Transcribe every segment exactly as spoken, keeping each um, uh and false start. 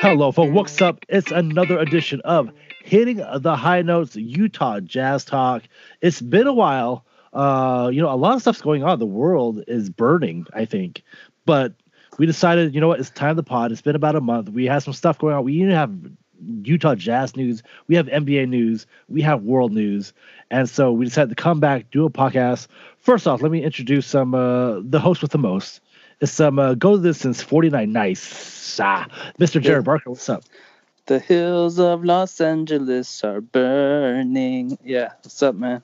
Hello, folks. What's up? It's another edition of Hitting the High Notes Utah Jazz Talk. It's been a while. Uh, you know, a lot of stuff's going on. The world is burning, I think. But we decided, you know what? It's time to pod. It's been about a month. We have some stuff going on. We even have Utah Jazz news. We have N B A news. We have world news. And so we decided to come back, do a podcast. First off, let me introduce some uh, the host with the most. It's some uh, go to this since forty-nine nice. Ah, Mister Jared Barker, what's up? The hills of Los Angeles are burning. Yeah, what's up, man?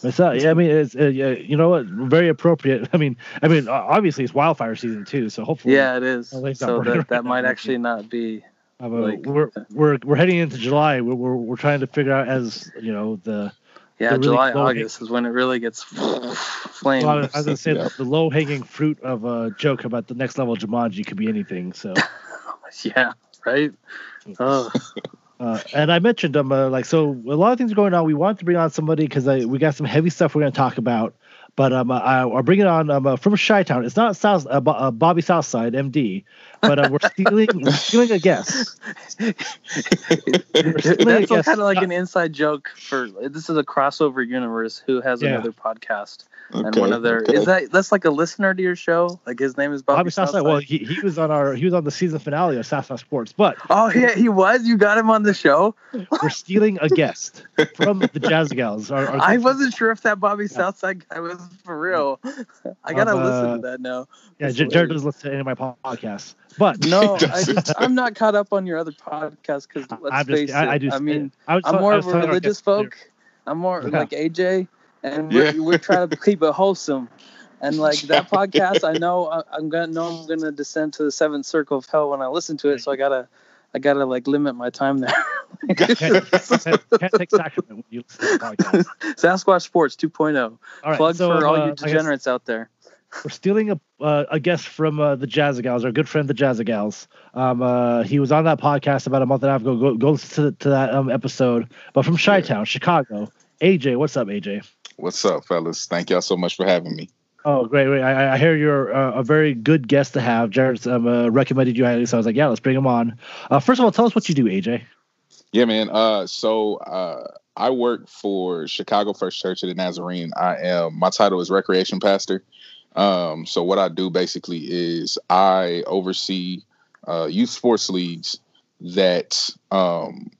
What's up? Yeah, I mean, it's, uh, you know what? Very appropriate. I mean, I mean, obviously it's wildfire season too, so hopefully. Yeah, it is. So that, right that might now. actually not be. Uh, like, we're we're we're heading into July. We're we're we're trying to figure out as you know the. Yeah, really July, August is when it really gets flamed. Well, I was going to say yeah. the low-hanging fruit of a joke about the next level Jumanji could be anything. So, yeah, right. Oh. uh, and I mentioned them um, uh, like so. A lot of things are going on. We wanted to bring on somebody because we got some heavy stuff we're going to talk about. But um, I, I'll bring it on um, uh, from Chi-Town. It's not South, uh, Bo- uh, Bobby Southside, M D, but uh, we're, stealing, we're stealing a guest. Stealing That's a kind of like an inside joke. For This is a crossover universe who has yeah. another podcast. Okay, and one of their okay. is that that's like a listener to your show. Like his name is Bobby, Bobby Southside. Well, he, he was on our he was on the season finale of Sasquatch Sports. But oh yeah, he was. You got him on the show. We're stealing a guest from the Jazz Gals. Our, our I wasn't sure if that Bobby yeah. Southside guy was for real. I gotta um, uh, listen to that now. Yeah, Jared doesn't listen to any of my podcasts. But no, I just, I'm not caught up on your other podcast because let's just, face I, it. I, do, I mean, I was, I'm more of a religious folk. There. I'm more yeah. like A J. And we're, yeah. we're trying to keep it wholesome, and like that podcast, I know I, I'm gonna know I'm gonna descend to the seventh circle of hell when I listen to it. So I gotta, I gotta like limit my time there. can't, can't, can't take sacrament when you listen to the podcast. Sasquatch Sports two point oh. All right, plug so, for uh, all you degenerates out there. We're stealing a uh, a guest from uh, the Jazz Gals, our good friend the Jazz Gals. Um, uh, he was on that podcast about a month and a half ago. Go go listen to, to that um, episode. But from Chi-Town, Chicago, A J, what's up, A J? What's up, fellas? Thank y'all so much for having me. Oh, great. great. I, I hear you're uh, a very good guest to have. Jared's um, uh, recommended you highly, so I was like, yeah, let's bring him on. Uh, first of all, tell us what you do, A J. Yeah, man. Uh, so uh, I work for Chicago First Church of the Nazarene. I am, my title is Recreation Pastor. Um, so what I do basically is I oversee uh, youth sports leagues that um,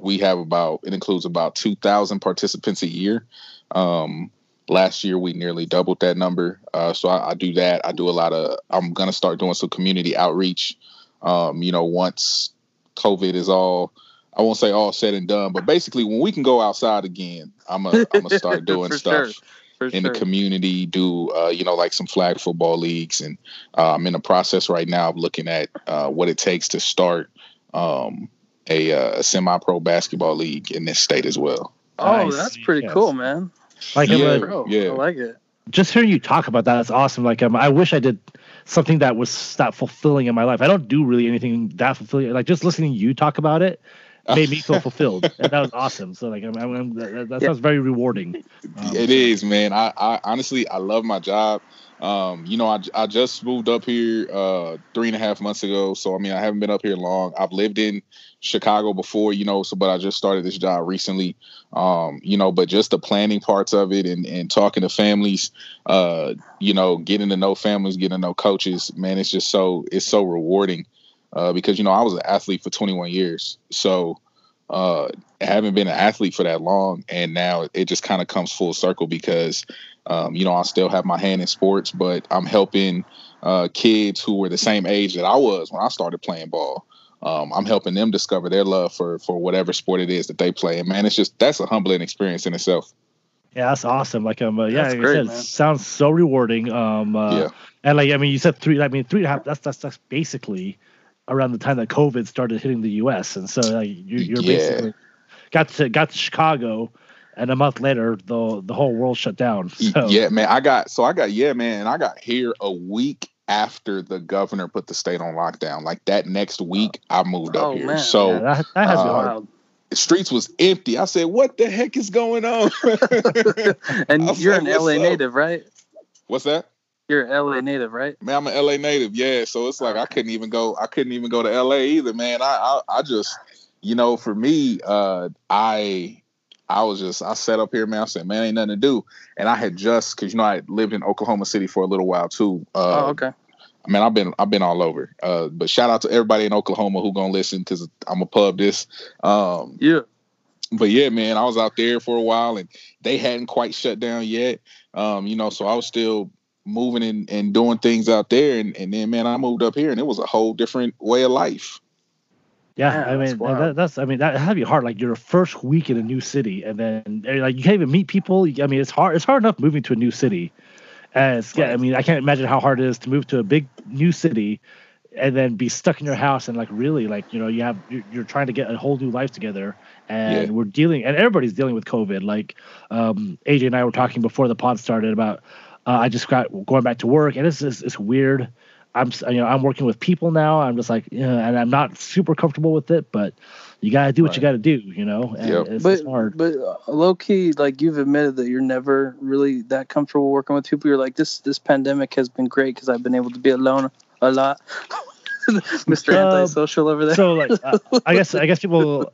we have about, it includes about two thousand participants a year. Um, last year we nearly doubled that number. Uh, so I, I do that. I do a lot of, I'm going to start doing some community outreach. Um, you know, once COVID is all, I won't say all said and done, but basically when we can go outside again, I'm going I'm to start doing stuff sure. in sure. the community, do, uh, you know, like some flag football leagues. And, uh, I'm in the process right now of looking at, uh, what it takes to start, um, a, uh, a semi-pro basketball league in this state as well. Oh, nice. That's pretty yes. cool, man. Like, yeah, I'm like, yeah. I like it. Just hearing you talk about that is awesome. Like, um, I wish I did something that was that fulfilling in my life. I don't do really anything that fulfilling. Like, just listening to you talk about it made me feel fulfilled, and that was awesome. So, like, I'm, I'm, that, that yeah. sounds very rewarding. Um, it is, man. I, I honestly, I love my job. Um, you know, I, I just moved up here uh, three and a half months ago. So, I mean, I haven't been up here long. I've lived in Chicago before, you know, so but I just started this job recently, um, you know, but just the planning parts of it and, and talking to families, uh, you know, getting to know families, getting to know coaches, man, it's just so it's so rewarding uh, because, you know, I was an athlete for twenty-one years. So uh, I haven't been an athlete for that long. And now it just kind of comes full circle because Um, you know, I still have my hand in sports, but I'm helping uh, kids who were the same age that I was when I started playing ball. Um, I'm helping them discover their love for for whatever sport it is that they play. And, man, it's just that's a humbling experience in itself. Yeah, that's awesome. Like, um, uh, yeah, like great, I said, it sounds so rewarding. Um, uh, yeah. And, like, I mean, you said three. I mean, three and a half. That's that's, that's basically around the time that COVID started hitting the U S And so like, you, you're yeah. basically got to got to Chicago. And a month later, the the whole world shut down. So. Yeah, man. I got so I got yeah, man. I got here a week after the governor put the state on lockdown. Like that next week, oh. I moved up oh, here. Man. So yeah, that, that has uh, been wild. The streets was empty. I said, "What the heck is going on?" And you're like, an L A native, right? What's that? You're an L A native, right? Man, I'm an L A native. Yeah, so it's like I couldn't even go. I couldn't even go to L A either, man. I, I, I just, you know, for me, uh, I, I was just, I sat up here, man. I said, man, ain't nothing to do. And I had just, cause you know, I had lived in Oklahoma City for a little while too. Uh, oh, okay. I mean, I've been, I've been all over. Uh, but shout out to everybody in Oklahoma who gonna listen, cause I'm a pub this. Um, yeah. But yeah, man, I was out there for a while, and they hadn't quite shut down yet. Um, you know, so I was still moving and, and doing things out there, and, and then, man, I moved up here, and it was a whole different way of life. Yeah, I mean, that, that's I mean that had to be hard. Like your first week in a new city, and then like you can't even meet people. I mean, it's hard. It's hard enough moving to a new city. As right. I mean, I can't imagine how hard it is to move to a big new city, and then be stuck in your house and like really like you know you have you're, you're trying to get a whole new life together. And yeah. we're dealing, and everybody's dealing with COVID. Like um, A J and I were talking before the pod started about. Uh, I just got going back to work, and it's it's, it's weird. I'm you know I'm working with people now. I'm just like, yeah, and I'm not super comfortable with it, but you gotta do what right. you gotta do, you know. And yep. it's, but, it's hard. But low key, like you've admitted that you're never really that comfortable working with people. You're like, this this pandemic has been great because I've been able to be alone a lot. Mister Um, Antisocial over there. So like, uh, I guess I guess people,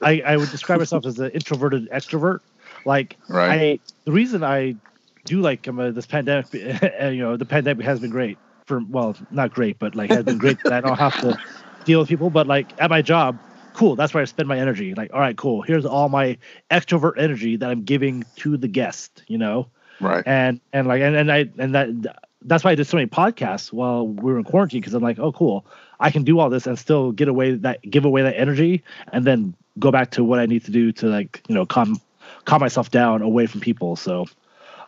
I I would describe myself as an introverted extrovert. Like, right. I the reason I. do like um, uh, this pandemic, uh, you know, the pandemic has been great for, well, not great, but like has been great that I don't have to deal with people. But like at my job, cool, that's where I spend my energy. Like, all right, cool, here's all my extrovert energy that I'm giving to the guest, you know? Right. And, and like, and, and I, and that, that's why I did so many podcasts while we were in quarantine, because I'm like, oh, cool, I can do all this and still get away that, give away that energy, and then go back to what I need to do to like, you know, calm, calm myself down away from people. So,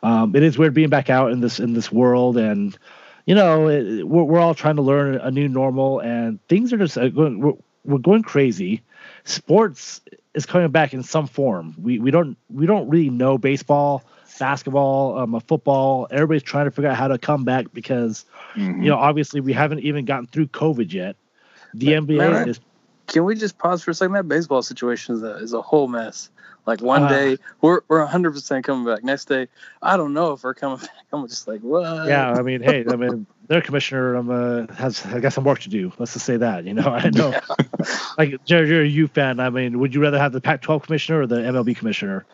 Um, it is weird being back out in this in this world, and you know it, we're we're all trying to learn a new normal, and things are just uh, going, we're, we're going crazy. Sports is coming back in some form. We we don't we don't really know baseball, basketball, um, football. Everybody's trying to figure out how to come back because mm-hmm. you know obviously we haven't even gotten through COVID yet. The but, N B A man, I, is. Can we just pause for a second? That baseball situation is a, is a whole mess. Like one day uh, we're we're one hundred percent coming back. Next day, I don't know if we're coming back. I'm just like, what? Yeah, I mean, hey, I mean, their commissioner um uh, has I got some work to do. Let's just say that, you know. I know, yeah. Like Jared, you're a U fan. I mean, would you rather have the Pac twelve commissioner or the M L B commissioner?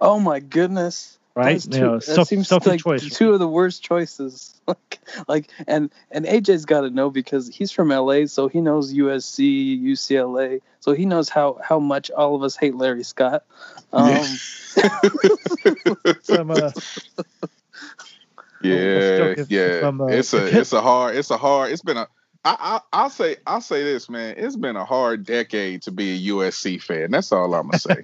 Oh my goodness! Right? Two, you know, that so, seems so like choice. Two of the worst choices. like, like, and and A J's got to know because he's from L A, so he knows U S C, U C L A. So he knows how, how much all of us hate Larry Scott. Um, some, uh, yeah, yeah. Some, uh, it's a it's a hard it's a hard it's been a I, I I'll say I'll say this, man. It's been a hard decade to be a U S C fan. That's all I'm gonna say.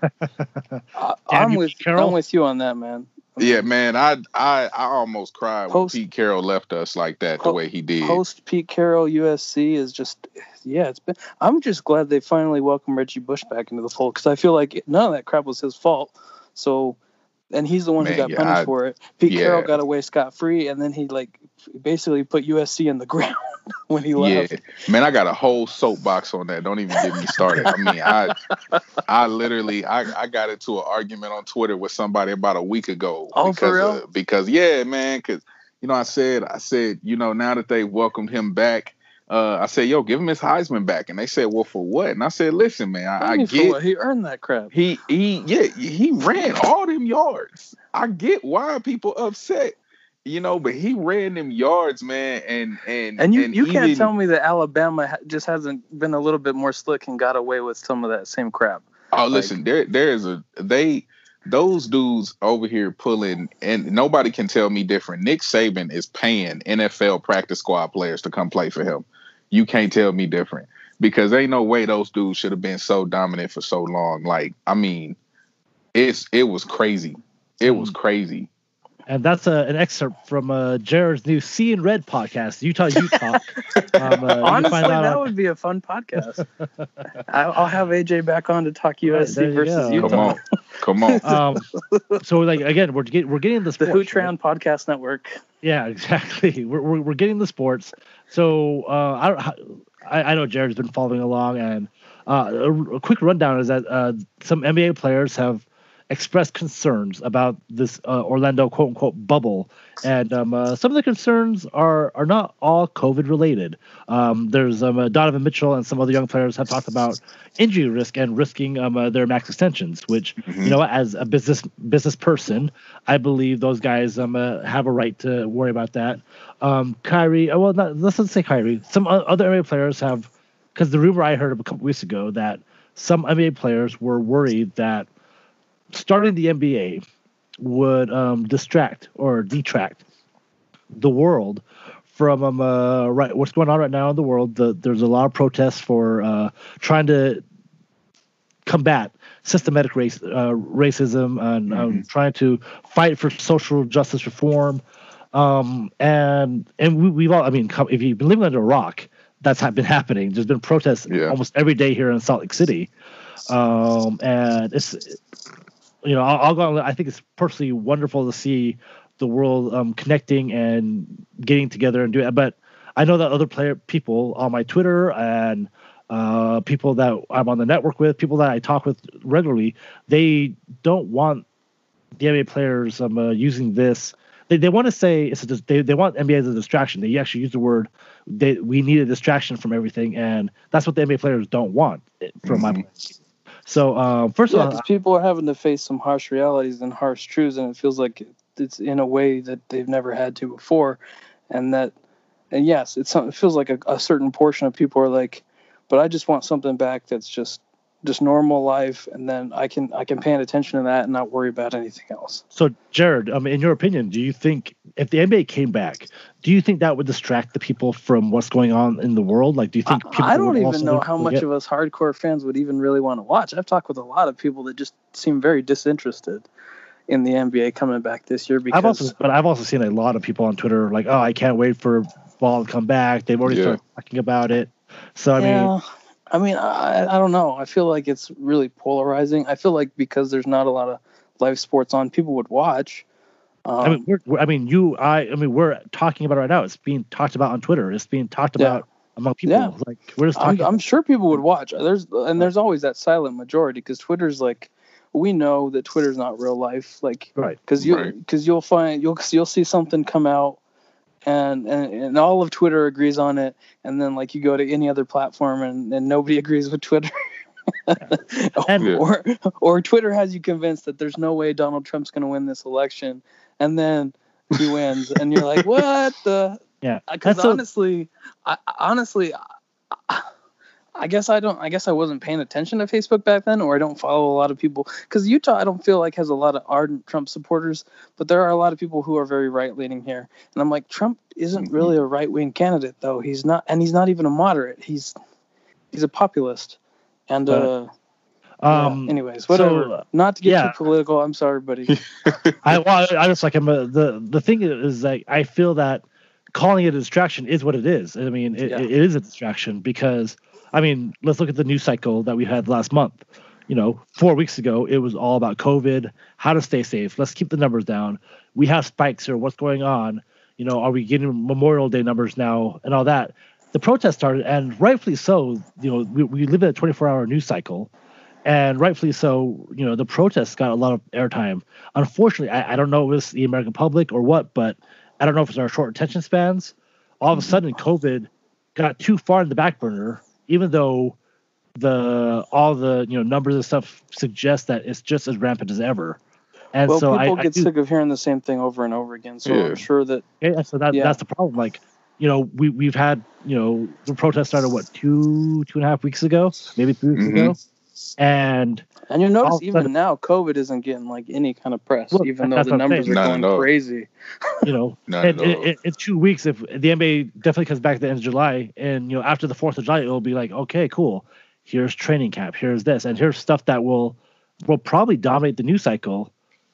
I, I'm you, with Carroll? I'm with you on that, man. Yeah, man, I I, I almost cried post, when Pete Carroll left us like that the way he did. Post Pete Carroll U S C is just, yeah, it's been. I'm just glad they finally welcomed Reggie Bush back into the fold because I feel like none of that crap was his fault. So, and he's the one man, who got yeah, punished I, for it. Pete yeah. Carroll got away scot-free, and then he like basically put U S C in the ground when he left. Yeah, man, I got a whole soapbox on that. Don't even get me started. I mean, I, I literally, I, I got into an argument on Twitter with somebody about a week ago. Oh, because, for real? Uh, because yeah, man, because you know, I said, I said, you know, now that they welcomed him back, uh, I said, yo, give him his Heisman back, and they said, well, for what? And I said, listen, man, I, I get he earned that crap. He, he, yeah, he ran all them yards. I get why people upset. You know, but he ran them yards, man, and and and you, and you even, can't tell me that Alabama ha- just hasn't been a little bit more slick and got away with some of that same crap. Oh, like, listen, there there is a they those dudes over here pulling, and nobody can tell me different. Nick Saban is paying N F L practice squad players to come play for him. You can't tell me different because ain't no way those dudes should have been so dominant for so long. Like, I mean, it's it was crazy. It was crazy. And that's uh, an excerpt from uh, Jared's new See in Red podcast, Utah U Talk. Um, uh, Honestly, that would be a fun podcast. I'll have A J back on to talk U S C right, versus Utah. Come on, come on. um, so, like again, we're get, we're getting the sports. The Hootran right? Podcast Network. Yeah, exactly. We're we're, we're getting the sports. So uh, I, I I know Jared's been following along, and uh, a, a quick rundown is that uh, some N B A players have expressed concerns about this uh, Orlando quote unquote bubble. And um, uh, some of the concerns are are not all COVID related. Um, there's um, uh, Donovan Mitchell and some other young players have talked about injury risk and risking um, uh, their max extensions, which, mm-hmm. you know, as a business business person, I believe those guys um, uh, have a right to worry about that. Um, Kyrie, well, not, let's not say Kyrie. Some other N B A players have, because the rumor I heard a couple weeks ago that some N B A players were worried that starting the N B A would um, distract or detract the world from um, uh, right, what's going on right now in the world. The, there's a lot of protests for uh, trying to combat systematic race, uh, racism and mm-hmm. um, trying to fight for social justice reform. Um, and and we, we've all, I mean, if you've been living under a rock, that's been happening. There's been protests yeah. almost every day here in Salt Lake City. Um, and it's, you know, I'll, I'll go on, I think it's personally wonderful to see the world um, connecting and getting together and doing it. But I know that other player people on my Twitter and uh, people that I'm on the network with, people that I talk with regularly, they don't want the N B A players um, uh, using this. They they want to say it's a, they they want N B A as a distraction. They actually use the word. They we need a distraction from everything, and that's what the N B A players don't want. From mm-hmm. my so um, first yeah, of all, people are having to face some harsh realities and harsh truths, and it feels like it's in a way that they've never had to before, and that and yes, it's it feels like a, a certain portion of people are like, but I just want something back that's just. just normal life, and then I can I can pay attention to that and not worry about anything else. So, Jared, um, in your opinion, do you think if the N B A came back, do you think that would distract the people from what's going on in the world? Like, do you think people I, I don't even know how much of us hardcore fans would even really want to watch. I've talked with a lot of people that just seem very disinterested in the N B A coming back this year. Because I've also, but I've also seen a lot of people on Twitter like, oh, I can't wait for ball to come back. They've already yeah. started talking about it. So, I yeah. mean... I mean, I, I don't know. I feel like it's really polarizing. I feel like because there's not a lot of live sports on, people would watch. Um, I mean, we're, we're, I mean, you, I, I mean, we're talking about it right now. It's being talked about on Twitter. It's being talked yeah. about among people. Yeah. Like we're just talking. I'm, I'm sure people would watch. There's and there's always that silent majority because Twitter's like, we know that Twitter's not real life. Like, right? Because you because right. you'll find you'll you'll see something come out. And, and and all of Twitter agrees on it, and then like you go to any other platform and, and nobody agrees with Twitter, and, or or Twitter has you convinced that there's no way Donald Trump's going to win this election, and then he wins, and you're like, what the? Yeah. Because honestly, a- I, honestly, I, I guess I don't. I guess I wasn't paying attention to Facebook back then, or I don't follow a lot of people because Utah, I don't feel like has a lot of ardent Trump supporters, but there are a lot of people who are very right leaning here, and I'm like, Trump isn't really a right wing candidate though. He's not, and he's not even a moderate. He's he's a populist, and uh, yeah. um, anyways, whatever. So, not to get yeah. too political. I'm sorry, buddy. I well, I just like I'm a, the the thing is like I feel that calling it a distraction is what it is. I mean, it, yeah. it is a distraction because. I mean, let's look at the news cycle that we had last month. You know, four weeks ago, it was all about COVID, how to stay safe. Let's keep the numbers down. We have spikes here. What's going on? You know, are we getting Memorial Day numbers now and all that? The protest started, and rightfully so. You know, we, we live in a twenty-four hour news cycle, and rightfully so, you know, the protests got a lot of airtime. Unfortunately, I, I don't know if it was the American public or what, but I don't know if it's our short attention spans. All of a sudden, COVID got too far in the back burner. Even though the all the you know numbers and stuff suggest that it's just as rampant as ever, and well, so people I, get I do, sick of hearing the same thing over and over again. So yeah. I'm sure that yeah, so that, yeah. that's the problem. Like, you know, we we've had you know the protest started what two two and a half weeks ago, maybe three weeks mm-hmm. ago, and and you notice even sudden, now COVID isn't getting like any kind of press, look, even though the numbers are Not going crazy. You know, in, in, in two weeks, if the N B A definitely comes back at the end of July, and you know, after the Fourth of July, it'll be like, okay, cool. Here's training camp. Here's this, and here's stuff that will will probably dominate the news cycle,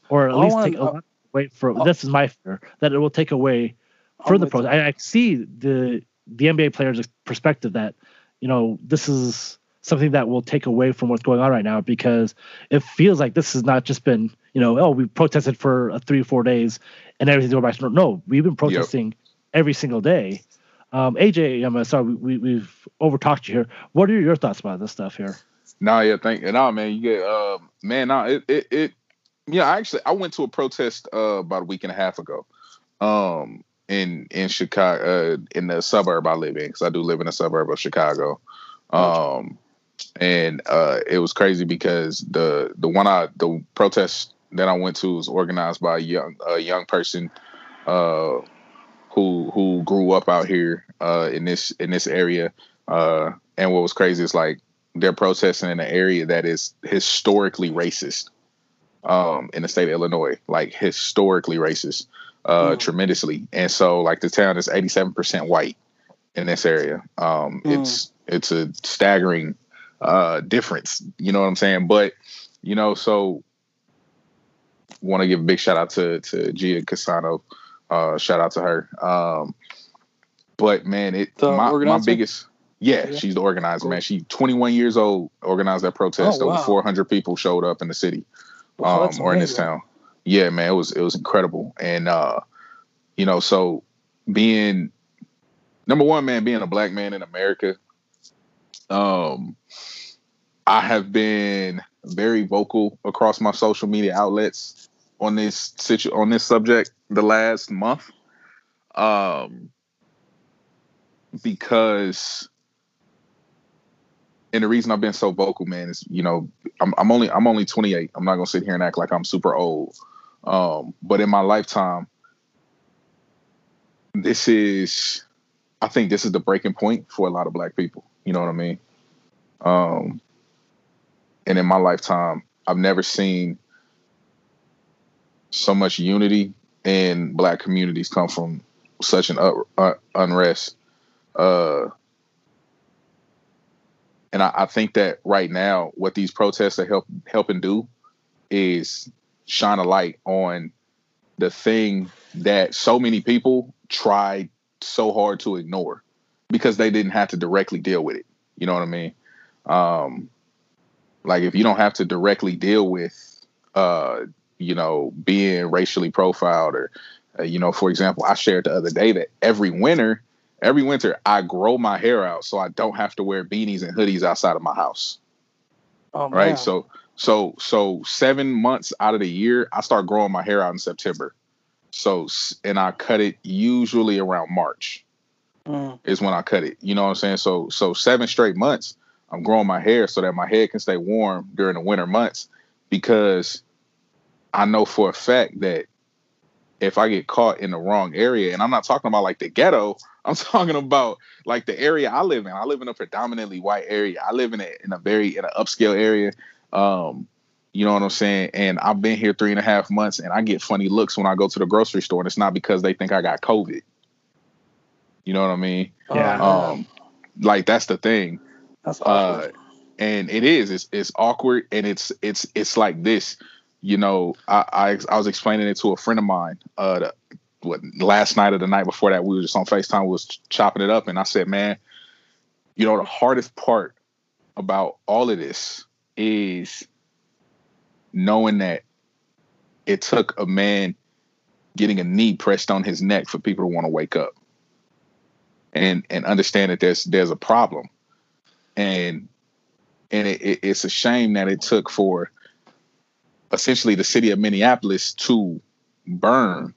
or at all least take away uh, for. This is my fear that it will take away from the process. I, I see the the N B A players' perspective that you know this is something that will take away from what's going on right now because it feels like this has not just been, you know, oh, we protested for three or four days and everything's going back to normal. No, we've been protesting yep. every single day. Um, A J, I'm sorry, we, we've overtalked you here. What are your thoughts about this stuff here? No, nah, yeah, thank you. No, nah, man, you get, uh, man, nah, it, it, it, yeah, I actually I went to a protest uh, about a week and a half ago, um, in in Chicago, uh, in the suburb I live in, because I do live in a suburb of Chicago, um, and uh, it was crazy because the the one I the protest that I went to was organized by a young a young person, uh, who who grew up out here uh, in this in this area, uh, and what was crazy is like they're protesting in an area that is historically racist. Um, in the state of Illinois, like historically racist, uh, mm-hmm. tremendously, and so like the town is eighty-seven percent white in this area. Um, mm. It's it's a staggering uh, difference, you know what I'm saying? But you know, so want to give a big shout out to to Gia Cassano, uh, shout out to her. Um, but man, it the my, my biggest. Yeah, yeah, she's the organizer. Cool. Man, she's twenty-one years old. Organized that protest. Oh, wow. Over four hundred people showed up in the city. Um, oh, or in this town. Yeah, man, it was it was incredible. And uh, you know, so being number one, man, being a black man in America, um, I have been very vocal across my social media outlets on this situ- on this subject the last month. Um, because and the reason I've been so vocal, man, is, you know, I'm, I'm only I'm only twenty-eight. I'm not going to sit here and act like I'm super old. Um, but in my lifetime, this is, I think this is the breaking point for a lot of black people. You know what I mean? Um, and in my lifetime, I've never seen so much unity in black communities come from such an up, uh, unrest. Uh And I, I think that right now, what these protests are help, helping do is shine a light on the thing that so many people tried so hard to ignore because they didn't have to directly deal with it. You know what I mean? Um, like, if you don't have to directly deal with, uh, you know, being racially profiled or, uh, you know, for example, I shared the other day that every winter, Every winter, I grow my hair out so I don't have to wear beanies and hoodies outside of my house. Oh, right? Man. So, so, so seven months out of the year, I start growing my hair out in September. So, and I cut it usually around March mm. is when I cut it. You know what I'm saying? So, so seven straight months, I'm growing my hair so that my head can stay warm during the winter months, because I know for a fact that if I get caught in the wrong area, and I'm not talking about like the ghetto, I'm talking about like the area I live in. I live in a predominantly white area. I live in a, in a very in an upscale area. Um, you know what I'm saying? And I've been here three and a half months, and I get funny looks when I go to the grocery store, and it's not because they think I got COVID. You know what I mean? Yeah. Um, like that's the thing. That's awkward. Uh, and it is. It's it's awkward, and it's it's it's like this. You know, I, I I was explaining it to a friend of mine. Uh, the, what last night or the night before that, we were just on FaceTime, we was chopping it up, and I said, "Man, you know, the hardest part about all of this is knowing that it took a man getting a knee pressed on his neck for people to want to wake up and and understand that there's there's a problem, and and it, it, it's a shame that it took for." Essentially the city of Minneapolis to burn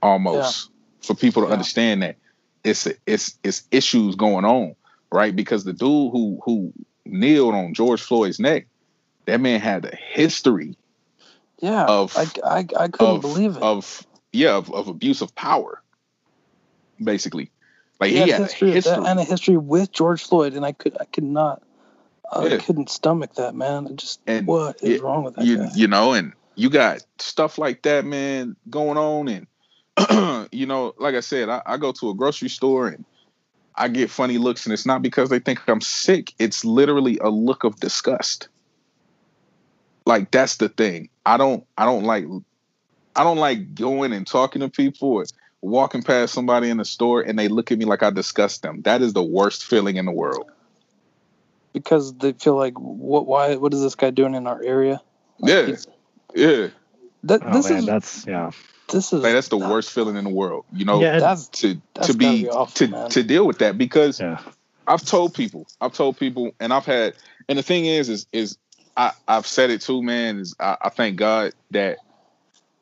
almost yeah. for people to yeah. understand that it's, it's, it's issues going on, right? Because the dude who, who kneeled on George Floyd's neck, that man had a history yeah, of, I, I, I couldn't of, believe it of, yeah, of, of abuse of power basically. Like he, he had, had a history, history. That, and a history with George Floyd. And I could, I could not, I yeah. couldn't stomach that, man. I just and what is it, wrong with that? You, guy? You know, and you got stuff like that, man, going on. And you know, like I said, I, I go to a grocery store and I get funny looks, and it's not because they think I'm sick. It's literally a look of disgust. Like that's the thing. I don't, I don't like, I don't like going and talking to people or walking past somebody in the store and they look at me like I disgust them. That is the worst feeling in the world. Because they feel like, what? Why? What is this guy doing in our area? Like, yeah, yeah. That, oh, this man, is that's yeah. This is like, that's the that, worst feeling in the world. You know, yeah, that's, to that's to be, be awful, to man. to deal with that because yeah. I've told people, I've told people, and I've had, and the thing is, is is I, I've said it too, man, is I, I thank God that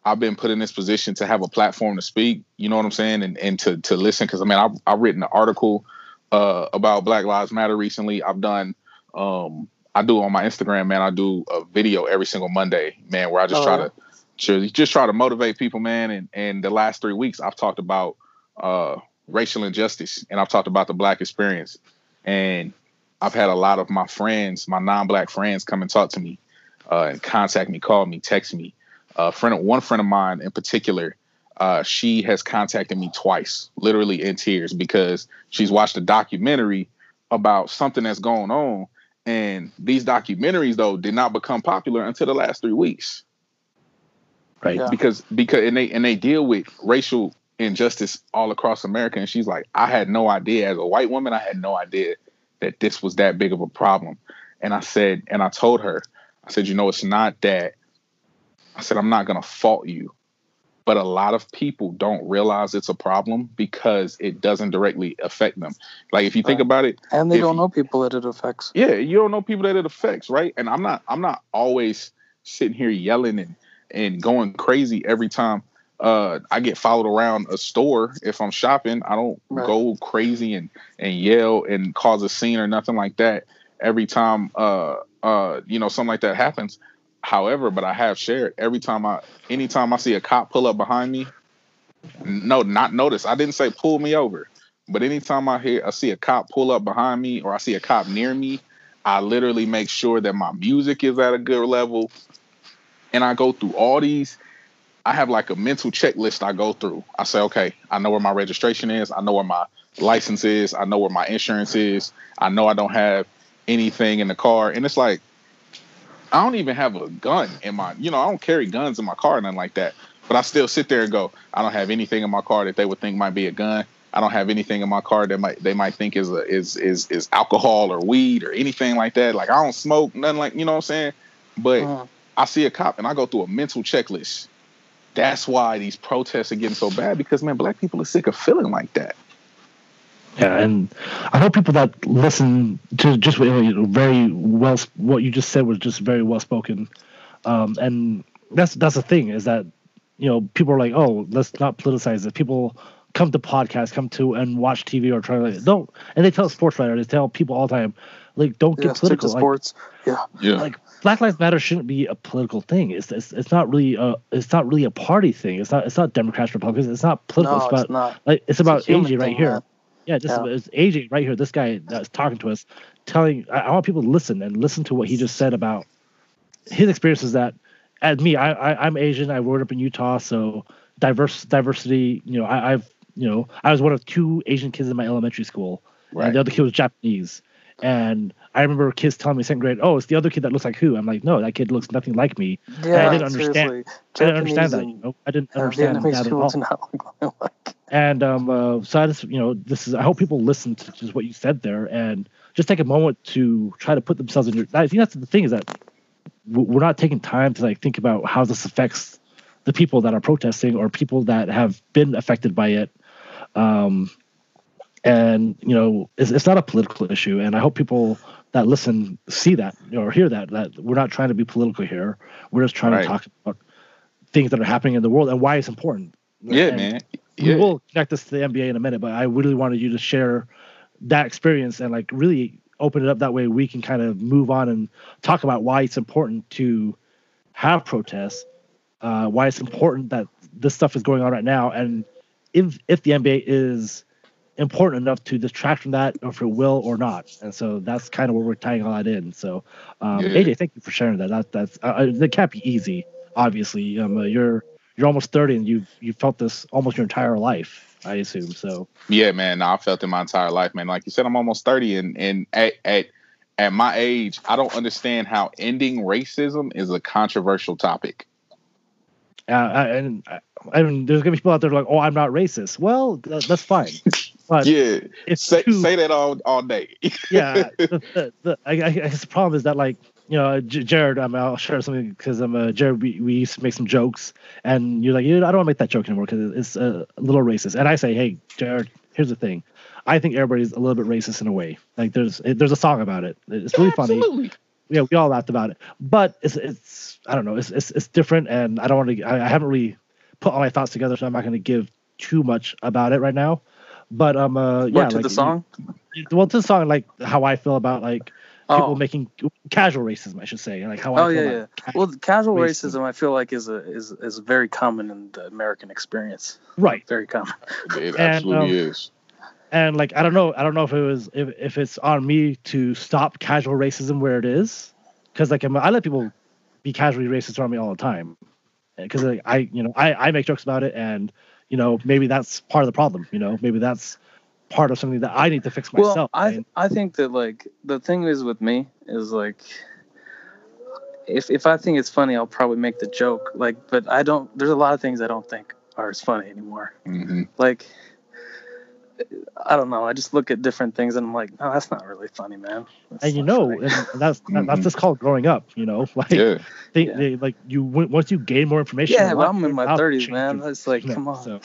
I've been put in this position to have a platform to speak, you know what I'm saying, and, and to, to listen. Because, I mean, I've, I've written an article uh, about Black Lives Matter recently. I've done um, – I do on my Instagram, man, I do a video every single Monday, man, where I just oh. try to just, just try to motivate people, man. And, and the last three weeks I've talked about uh, racial injustice, and I've talked about the Black experience. And I've had a lot of my friends, my non-Black friends, come and talk to me uh, and contact me, call me, text me. Uh, friend of, one friend of mine in particular, uh, she has contacted me twice, literally in tears, because she's watched a documentary about something that's going on. And these documentaries, though, did not become popular until the last three weeks. Right. Yeah. Because because and they and they deal with racial injustice all across America. And she's like, I had no idea as a white woman. I had no idea that this was that big of a problem. And I said, and I told her, I said, you know, it's not that. I said, I'm not going to fault you, but a lot of people don't realize it's a problem because it doesn't directly affect them. Like, if you think right. about it. And they don't you, know people that it affects. Yeah. You don't know people that it affects. Right. And I'm not, I'm not always sitting here yelling and, and going crazy every time uh, I get followed around a store. If I'm shopping, I don't right. go crazy and, and yell and cause a scene or nothing like that every time, uh, uh, you know, something like that happens. However, but I have shared every time I, anytime I see a cop pull up behind me, no, not notice. I didn't say pull me over, but anytime I hear, I see a cop pull up behind me or I see a cop near me, I literally make sure that my music is at a good level. And I go through all these. I have like a mental checklist I go through. I say, okay, I know where my registration is. I know where my license is. I know where my insurance is. I know I don't have anything in the car. And it's like, I don't even have a gun in my, you know, I don't carry guns in my car or nothing like that. But I still sit there and go, I don't have anything in my car that they would think might be a gun. I don't have anything in my car that might they might think is a, is is is alcohol or weed or anything like that. Like, I don't smoke, nothing like, you know what I'm saying? But uh-huh. I see a cop and I go through a mental checklist. That's why these protests are getting so bad because, man, Black people are sick of feeling like that. Yeah, and I hope people that listen to just you know, very well, what you just said was just very well spoken. Um, and that's that's the thing is that, you know, people are like, oh, let's not politicize this. People come to podcasts, come to and watch T V or try to, like, don't. And they tell sports writers, they tell people all the time, like, don't yeah, get political. Stick to sports. Like, yeah. yeah. Like, Black Lives Matter shouldn't be a political thing. It's it's, it's not really a it's not really a party thing. It's not it's not Democrats, Republicans. It's not political. No, it's, about, it's not. Like, it's, it's about A J right thing, here. Man. Yeah, this yeah. is A J right here. This guy that's talking to us, telling I, I want people to listen and listen to what he just said about his experiences. That, as me, I, I I'm Asian. I grew up in Utah, so diverse diversity. You know, I, I've you know I was one of two Asian kids in my elementary school, right. and the other kid was Japanese. And I remember kids telling me in second grade, "Oh, it's the other kid that looks like who?" I'm like, "No, that kid looks nothing like me." Yeah, and I didn't understand. Japanese I didn't understand that. You know, I didn't understand uh, that at all. Not like like. And um, uh, so I just, you know, this is. I hope people listen to just what you said there, and just take a moment to try to put themselves in your. I think that's the thing is that we're not taking time to like think about how this affects the people that are protesting or people that have been affected by it. Um, And, you know, it's, it's not a political issue. And I hope people that listen see that or hear that, that we're not trying to be political here. We're just trying right. to talk about things that are happening in the world and why it's important. Yeah, and man. Yeah. We will connect this to the N B A in a minute, but I really wanted you to share that experience and, like, really open it up. That way we can kind of move on and talk about why it's important to have protests, uh, why it's important that this stuff is going on right now. And if if the N B A is important enough to distract from that, or if it will or not, and so that's kind of where we're tying all that in. So, um, yeah. A J, thank you for sharing that. that that's uh, that can't be easy. Obviously, um, uh, you're you're almost thirty, and you've you felt this almost your entire life, I assume. So, yeah, man, no, I felt it my entire life, man. Like you said, I'm almost thirty, and and at at at my age, I don't understand how ending racism is a controversial topic. Uh, I, and I, I mean, there's gonna be people out there like, "Oh, I'm not racist." Well, th- that's fine. But yeah, say, too, say that all all day. yeah, the, the, the, I, I guess the problem is that, like, you know, J- Jared, I'm, I'll share something because I'm a Jared. We, we used to make some jokes, and you're like, you know, I don't want to make that joke anymore because it's a little racist. And I say, hey, Jared, here's the thing. I think everybody's a little bit racist in a way. Like, there's there's a song about it. It's really yeah, funny. Absolutely. yeah, we all laughed about it. But it's, it's I don't know, it's, it's it's different, and I don't want to. I, I haven't really put all my thoughts together, so I'm not going to give too much about it right now. But um, uh, yeah, what, to like, the song. Well, to the song, like how I feel about like people oh. making casual racism, I should say, like how I. Oh feel yeah, about yeah. Ca- well, casual racism, racism, I feel like is a is is very common in the American experience. Right. Very common. It absolutely and, um, is. And like I don't know, I don't know if it was if, if it's on me to stop casual racism where it is, because like I let people be casually racist on me all the time, because like I you know I, I make jokes about it, and you know maybe that's part of the problem. You know maybe that's part of something that I need to fix myself. Well, I I think that like the thing is with me is like if if I think it's funny, I'll probably make the joke. Like, but I don't. There's a lot of things I don't think are as funny anymore. Mm-hmm. Like. I don't know. I just look at different things and I'm like, no, that's not really funny, man. That's and you know, and that's mm-hmm. that's just called growing up. You know, like yeah. they, yeah. they like you once you gain more information. Yeah, well, I'm in my thirties, man. It's like, yeah, come on. So.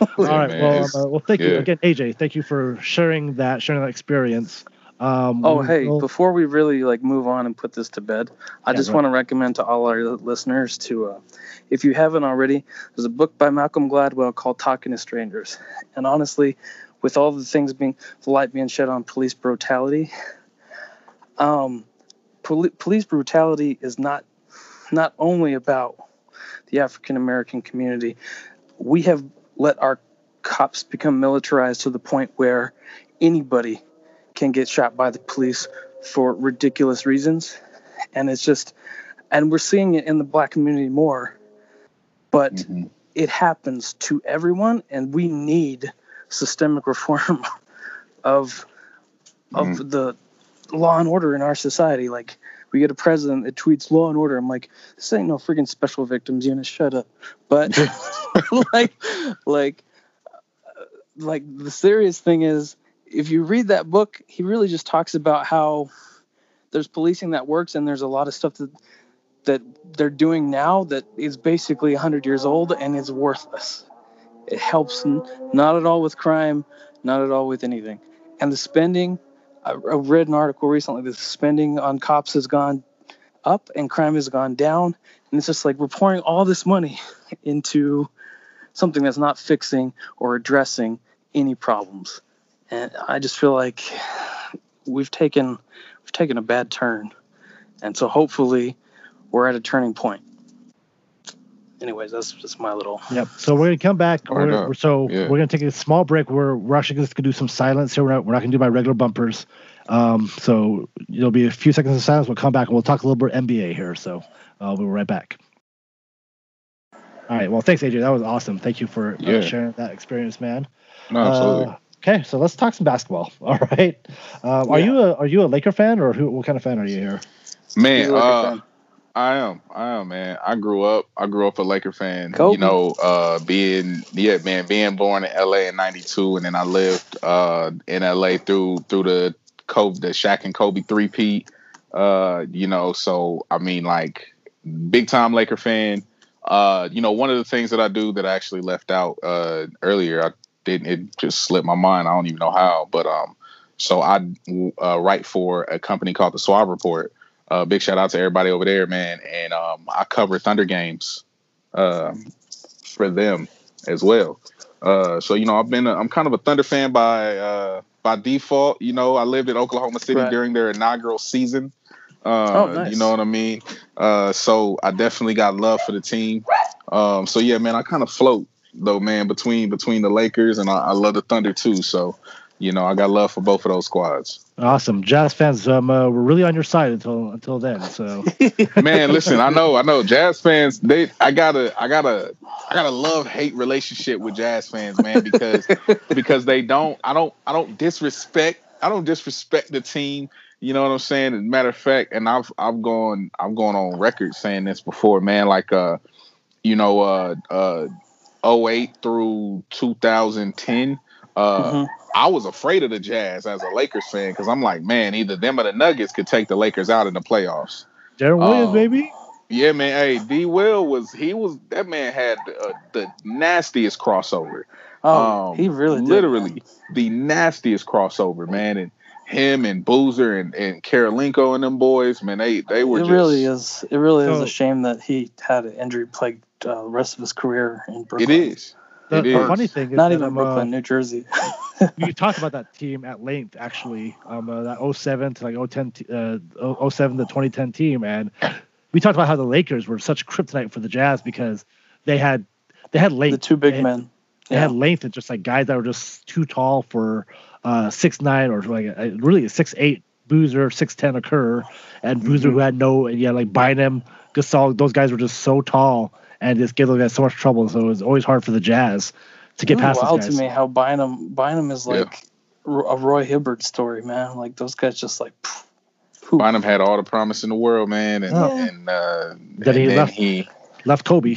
All right. Well, um, uh, well, thank yeah. you again, A J. Thank you for sharing that, sharing that experience. Um, oh, hey, we'll, before we really like move on and put this to bed, I yeah, just right. want to recommend to all our listeners to, uh, if you haven't already, there's a book by Malcolm Gladwell called Talking to Strangers. And honestly, with all the things being, the light being shed on police brutality, um, poli- police brutality is not not only about the African American community. We have let our cops become militarized to the point where anybody can get shot by the police for ridiculous reasons, and it's just, and we're seeing it in the Black community more, but mm-hmm. it happens to everyone, and we need systemic reform of of mm. the law and order in our society. Like we get a president that tweets law and order. I'm like, this ain't no freaking special victims unit. Shut up. But like, like, like the serious thing is, if you read that book, he really just talks about how there's policing that works, and there's a lot of stuff that that they're doing now that is basically one hundred years old and it's worthless. It helps n- not at all with crime, not at all with anything. And the spending, I, I read an article recently that the spending on cops has gone up and crime has gone down. And it's just like we're pouring all this money into something that's not fixing or addressing any problems. And I just feel like we've taken we've taken a bad turn. And so hopefully we're at a turning point. Anyways, that's just my little. Yep. So we're gonna come back. We're, we're, so yeah. we're gonna take a small break. We're we're actually just gonna do some silence here. We're not we're not gonna do my regular bumpers. Um. So there'll be a few seconds of silence. We'll come back and we'll talk a little bit N B A here. So uh, we'll be right back. All right. Well, thanks, A J. That was awesome. Thank you for uh, yeah. sharing that experience, man. No, absolutely. Uh, okay. So let's talk some basketball. All right. Uh, are yeah. you a are you a Laker fan, or who? What kind of fan are you here? Man. You uh, I am. I am, man. I grew up. I grew up a Laker fan. Kobe. You know, uh, being yeah, man, being born in L A in ninety-two, and then I lived uh, in L A through through the Kobe, the Shaq and Kobe three-peat. Uh, you know, so I mean, like, big time Laker fan. Uh, you know, one of the things that I do that I actually left out uh, earlier, I didn't. It just slipped my mind. I don't even know how, but um, so I uh, write for a company called the Swab Report. Uh, big shout out to everybody over there, man. And um, I cover Thunder games uh, for them as well. Uh, so, you know, I've been a, I'm kind of a Thunder fan by uh, by default. You know, I lived in Oklahoma City right. during their inaugural season. Uh, oh, nice. You know what I mean? Uh, so I definitely got love for the team. Um, so, yeah, man, I kind of float, though, man, between between the Lakers, and I, I love the Thunder, too. So, you know, I got love for both of those squads. Awesome, Jazz fans. Um, uh, we're really on your side until until then. So, man, listen, I know, I know, Jazz fans. They, I gotta, I gotta, I gotta love hate relationship with Jazz fans, man, because because they don't, I don't, I don't disrespect, I don't disrespect the team. You know what I'm saying? As a matter of fact, and I've I've gone, I've gone on record saying this before, man. Like, uh, you know, uh, uh, oh eight through two thousand ten. Uh, mm-hmm. I was afraid of the Jazz as a Lakers fan because I'm like, man, either them or the Nuggets could take the Lakers out in the playoffs. Derrick Williams, um, baby. Yeah, man. Hey, D. Will was he was that man had uh, the nastiest crossover. Oh, um, he really did, literally man. The nastiest crossover, man. And him and Boozer and, and Karolinko and them boys, man, they, they were it just... It really is. It really is so, a shame that he had an injury-plagued uh, rest of his career in Brooklyn. It is. The, it the is. Funny thing is Not that, even um, Brooklyn, uh, New Jersey. We talked about that team at length, actually, um, uh, that oh seven to like oh ten, uh, oh seven to twenty ten team, and we talked about how the Lakers were such kryptonite for the Jazz because they had they had length. The two big they, men. They yeah. had length and just like guys that were just too tall for uh, six nine or like a, really a six eight Boozer, six ten Kerr, and mm-hmm. Boozer who had no, and yeah, like Bynum, Gasol, those guys were just so tall and just gave those guys so much trouble. So it was always hard for the Jazz to get really past those guys. It's wild to me how Bynum, Bynum is like yeah. a Roy Hibbert story, man. Like those guys just like, poof, poof. Bynum had all the promise in the world, man. And, yeah. and, uh, then, and he then left, he left Kobe.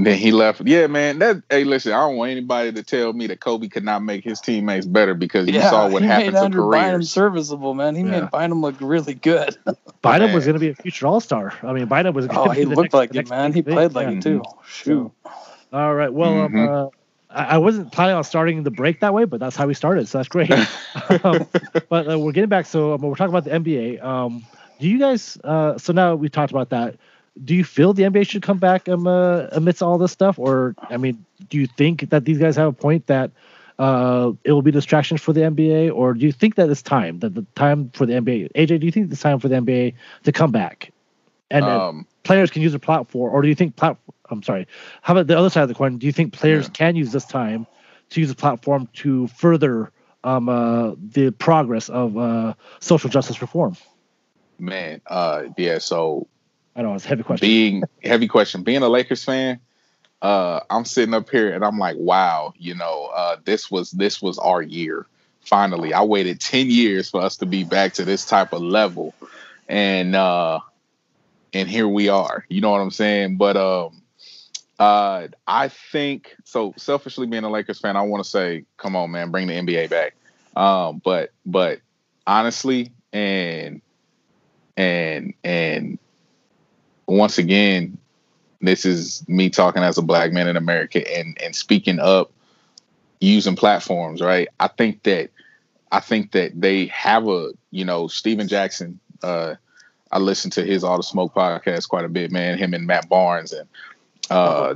Then he left. Yeah, man. That hey, listen, I don't want anybody to tell me that Kobe could not make his teammates better because you yeah, saw what happened to careers. Bynum serviceable, man. He yeah. made Bynum look really good. Bynum man. was going to be a future All-Star. I mean, Bynum was. Gonna oh, be he the looked next, like it, man. He played like mm-hmm. it too. Shoot. All right. Well, mm-hmm. um, uh, I, I wasn't planning on starting the break that way, but that's how we started, so that's great. um, but uh, we're getting back. So um, we're talking about the N B A. Um, do you guys? Uh, so now we talked about that. Do you feel the N B A should come back um, uh, amidst all this stuff? Or, I mean, do you think that these guys have a point that uh, it will be distractions for the N B A? Or do you think that it's time, that the time for the N B A? A J, do you think it's time for the N B A to come back? And um, players can use a platform? Or do you think, plat- I'm sorry, how about the other side of the coin? Do you think players yeah. can use this time to use a platform to further um, uh, the progress of uh, social justice reform? Man, uh, yeah, so... I know it's a heavy question. Being heavy question. Being a Lakers fan, uh, I'm sitting up here and I'm like, wow, you know, uh, this was this was our year. Finally, I waited ten years for us to be back to this type of level, and uh, and here we are. You know what I'm saying? But um, uh, I think so. Selfishly, being a Lakers fan, I want to say, come on, man, bring the N B A back. Um, but but honestly, and and and. Once again, this is me talking as a black man in America and, and speaking up using platforms, right? I think that I think that they have a, you know, Steven Jackson, uh, I listen to his All the Smoke podcast quite a bit, man, him and Matt Barnes. And uh,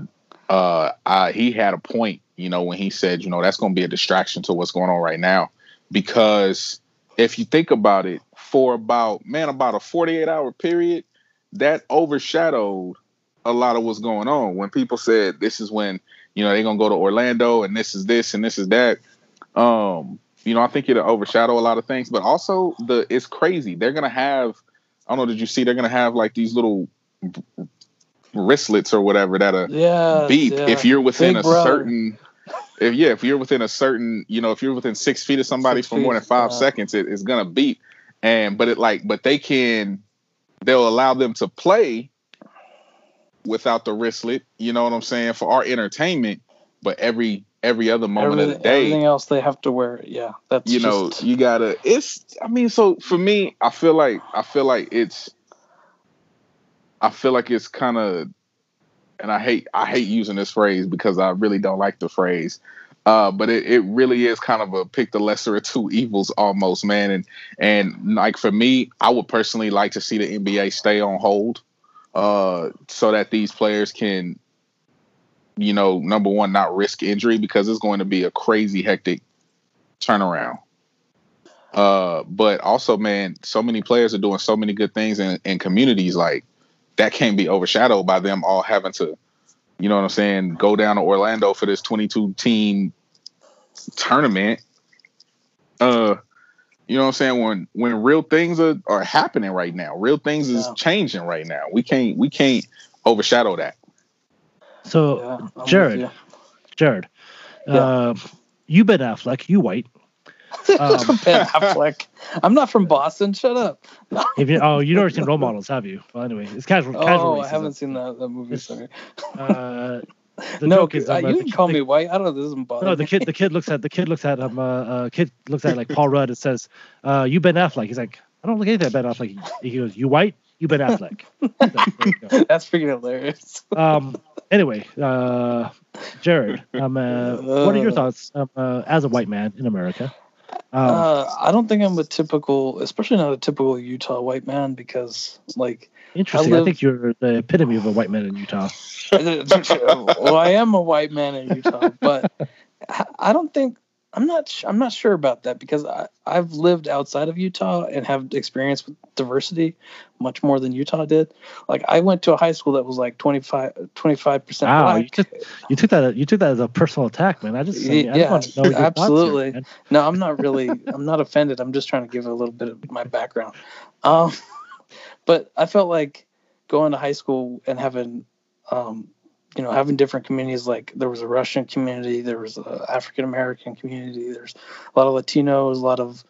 uh, I, he had a point, you know, when he said, you know, that's going to be a distraction to what's going on right now. Because if you think about it, for about, man, about a forty-eight hour period, that overshadowed a lot of what's going on. When people said this is when, you know, they're going to go to Orlando and this is this and this is that. Um, you know, I think it'll overshadow a lot of things, but also the, it's crazy. They're going to have, I don't know, did you see, they're going to have like these little wristlets or whatever that'll yeah, beep yeah. if you're within Big a brother. certain, if yeah, if you're within a certain, you know, if you're within six feet of somebody six for feet, more than five yeah. seconds, it, it's going to beep. And, but it like, but they can, they'll allow them to play without the wristlet, you know what I'm saying, for our entertainment. But every every other moment everything, of the day, everything else they have to wear it. Yeah, that's you just... know you gotta. It's I mean, so for me, I feel like I feel like it's I feel like it's kind of, and I hate I hate using this phrase because I really don't like the phrase. Uh, but it, it really is kind of a pick the lesser of two evils almost, man. And and like for me, I would personally like to see the N B A stay on hold uh, so that these players can, you know, number one, not risk injury because it's going to be a crazy, hectic turnaround. Uh, but also, man, so many players are doing so many good things in, in communities like that can't be overshadowed by them all having to, you know what I'm saying, go down to Orlando for this twenty-two team tournament. Uh, you know what I'm saying? When when real things are, are happening right now, real things yeah. is changing right now. We can't we can't overshadow that. So, yeah, Jared, Jared, yeah. uh, you Ben Affleck, you white. Um, Ben Affleck. I'm not from Boston. Shut up. you, oh, you've never seen Role Models, have you? Well, anyway, it's casual. casual oh, racism. I haven't seen that, that movie. Sorry. Uh, the no, joke is, um, uh, you didn't call the, me white. I don't know. This doesn't bother. No, the kid. The kid looks at the kid looks at him. Uh, uh, kid looks at like Paul Rudd and says, uh, "You Ben Affleck." He's like, "I don't look at that Ben Affleck." He, he goes, "You white? You Ben Affleck." Like, that's freaking hilarious. um. Anyway, uh, Jared, um, uh, what are your thoughts um, uh, as a white man in America? Um, uh, I don't think I'm a typical, especially not a typical Utah white man, because like interesting. I, live, I think you're the epitome of a white man in Utah. Well, I am a white man in Utah, but I don't think I'm not. I'm not sure about that because I, I've lived outside of Utah and have experience with diversity much more than Utah did. Like I went to a high school that was like twenty-five percent wow, black. You took, you took that. You took that as a personal attack, man. I just I mean, yeah, I want to know what absolutely. Here, no, I'm not really. I'm not offended. I'm just trying to give a little bit of my background. Um, but I felt like going to high school and having. Um, You know, having different communities, like there was a Russian community, there was an African-American community, there's a lot of Latinos, a lot of,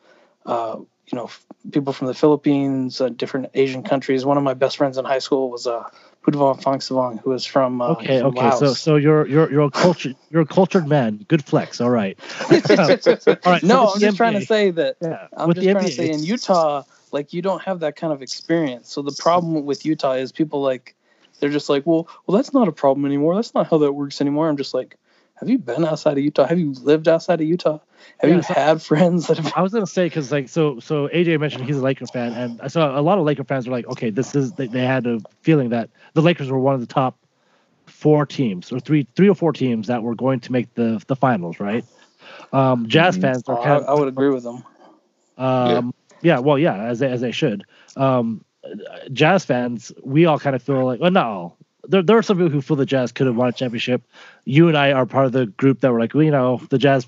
uh, you know, f- people from the Philippines, uh, different Asian countries. One of my best friends in high school was uh, Pudvon Fangsavong, who is from uh, Okay, from okay, Laos. so so you're you're you're a cultured you're a cultured man. Good flex. All right. All right. No, I'm just trying to say that. Yeah. I'm just trying to say in Utah, like you don't have that kind of experience. So the problem with Utah is people like. They're just like, well, well, that's not a problem anymore. That's not how that works anymore. I'm just like, have you been outside of Utah? Have you lived outside of Utah? Have yeah, you so had friends that have? I was gonna say because like so so A J mentioned he's a Laker fan, and I saw a lot of Laker fans were like, okay, this is they, they had a feeling that the Lakers were one of the top four teams or three three or four teams that were going to make the the finals, right? Um, Jazz mm-hmm. fans, oh, I, I would agree with them. Um, yeah. yeah, well, yeah, as they, as they should. Um, Jazz fans, we all kind of feel like, well, not all. There, there are some people who feel the Jazz could have won a championship. You and I are part of the group that were like, well, you know, the Jazz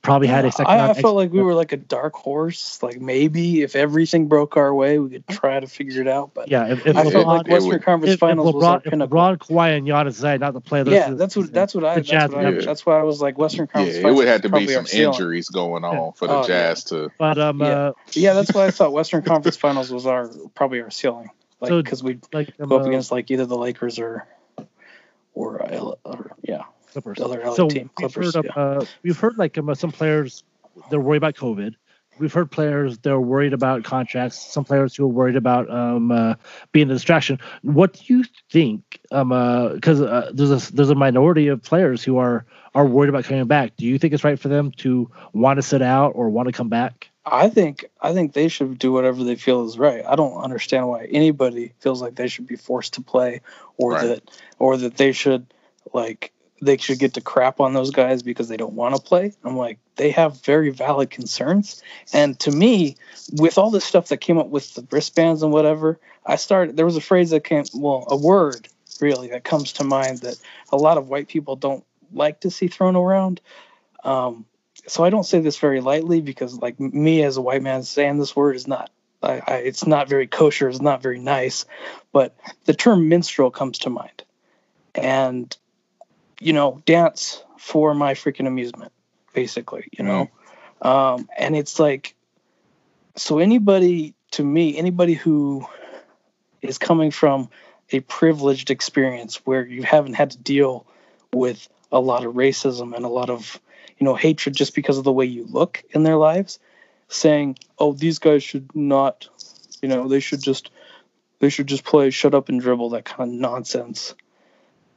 probably had a second. I, I felt like we were like a dark horse. Like maybe if everything broke our way, we could try to figure it out. But yeah, if, if I LeBron, felt like Western would, Conference if, Finals if LeBron, was our pinnacle. LeBron, Kawhi, and Giannis decided not to play. Those yeah, that's what that's what I. That's, Jazz, what I yeah. that's why I was like Western Conference. Yeah, Finals it would have to be some injuries ceiling. going on yeah. for the oh, Jazz yeah. to. But um, yeah. Uh, yeah, that's why I thought Western Conference Finals was our probably our ceiling, like because so, we like, go um, up against like either the Lakers or or, or, or yeah. Clippers. So team. Clippers, we've, heard, yeah. uh, we've heard like um, some players, they're worried about COVID. We've heard players, they're worried about contracts. Some players who are worried about um, uh, being a distraction. What do you think? Um, because uh, uh, there's a there's a minority of players who are are worried about coming back. Do you think it's right for them to want to sit out or want to come back? I think I think they should do whatever they feel is right. I don't understand why anybody feels like they should be forced to play or right. that or that they should like. They should get to crap on those guys because they don't want to play. I'm like, they have very valid concerns. And to me, with all this stuff that came up with the wristbands and whatever, I started, there was a phrase that came, well, a word really that comes to mind that a lot of white people don't like to see thrown around. Um, so I don't say this very lightly because like me as a white man saying this word is not, I, I, it's not very kosher. It's not very nice, but the term minstrel comes to mind. And, you know, dance for my freaking amusement, basically, you know? Mm-hmm. Um, and it's like, so anybody, to me, anybody who is coming from a privileged experience where you haven't had to deal with a lot of racism and a lot of, you know, hatred just because of the way you look in their lives, saying, oh, these guys should not, you know, they should just, they should just play shut up and dribble, that kind of nonsense.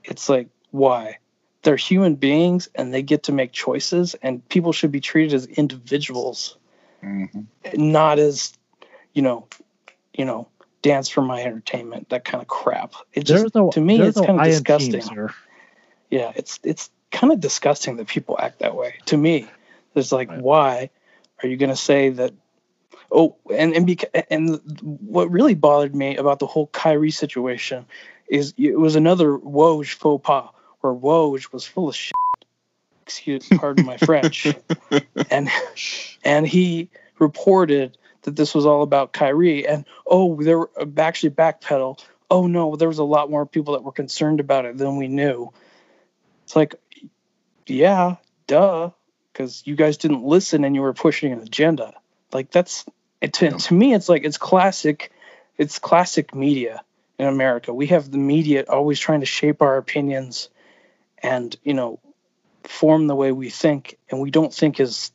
It's like, why? They're human beings and they get to make choices, and people should be treated as individuals, mm-hmm. not as, you know, you know, dance for my entertainment, that kind of crap. It just, no, to me, it's no kind of disgusting. Teams, yeah. It's, it's kind of disgusting that people act that way to me. It's like, right. why are you going to say that? Oh, and, and, beca- and what really bothered me about the whole Kyrie situation is it was another Woj faux pas. Where Woj was full of shit. Excuse, pardon my French. And and he reported that this was all about Kyrie. And oh, there were actually backpedal. Oh no, there was a lot more people that were concerned about it than we knew. It's like, yeah, duh, because you guys didn't listen and you were pushing an agenda. Like that's to, yeah. to me, it's like it's classic. It's classic media in America. We have the media always trying to shape our opinions. And, you know, form the way we think, and we don't think as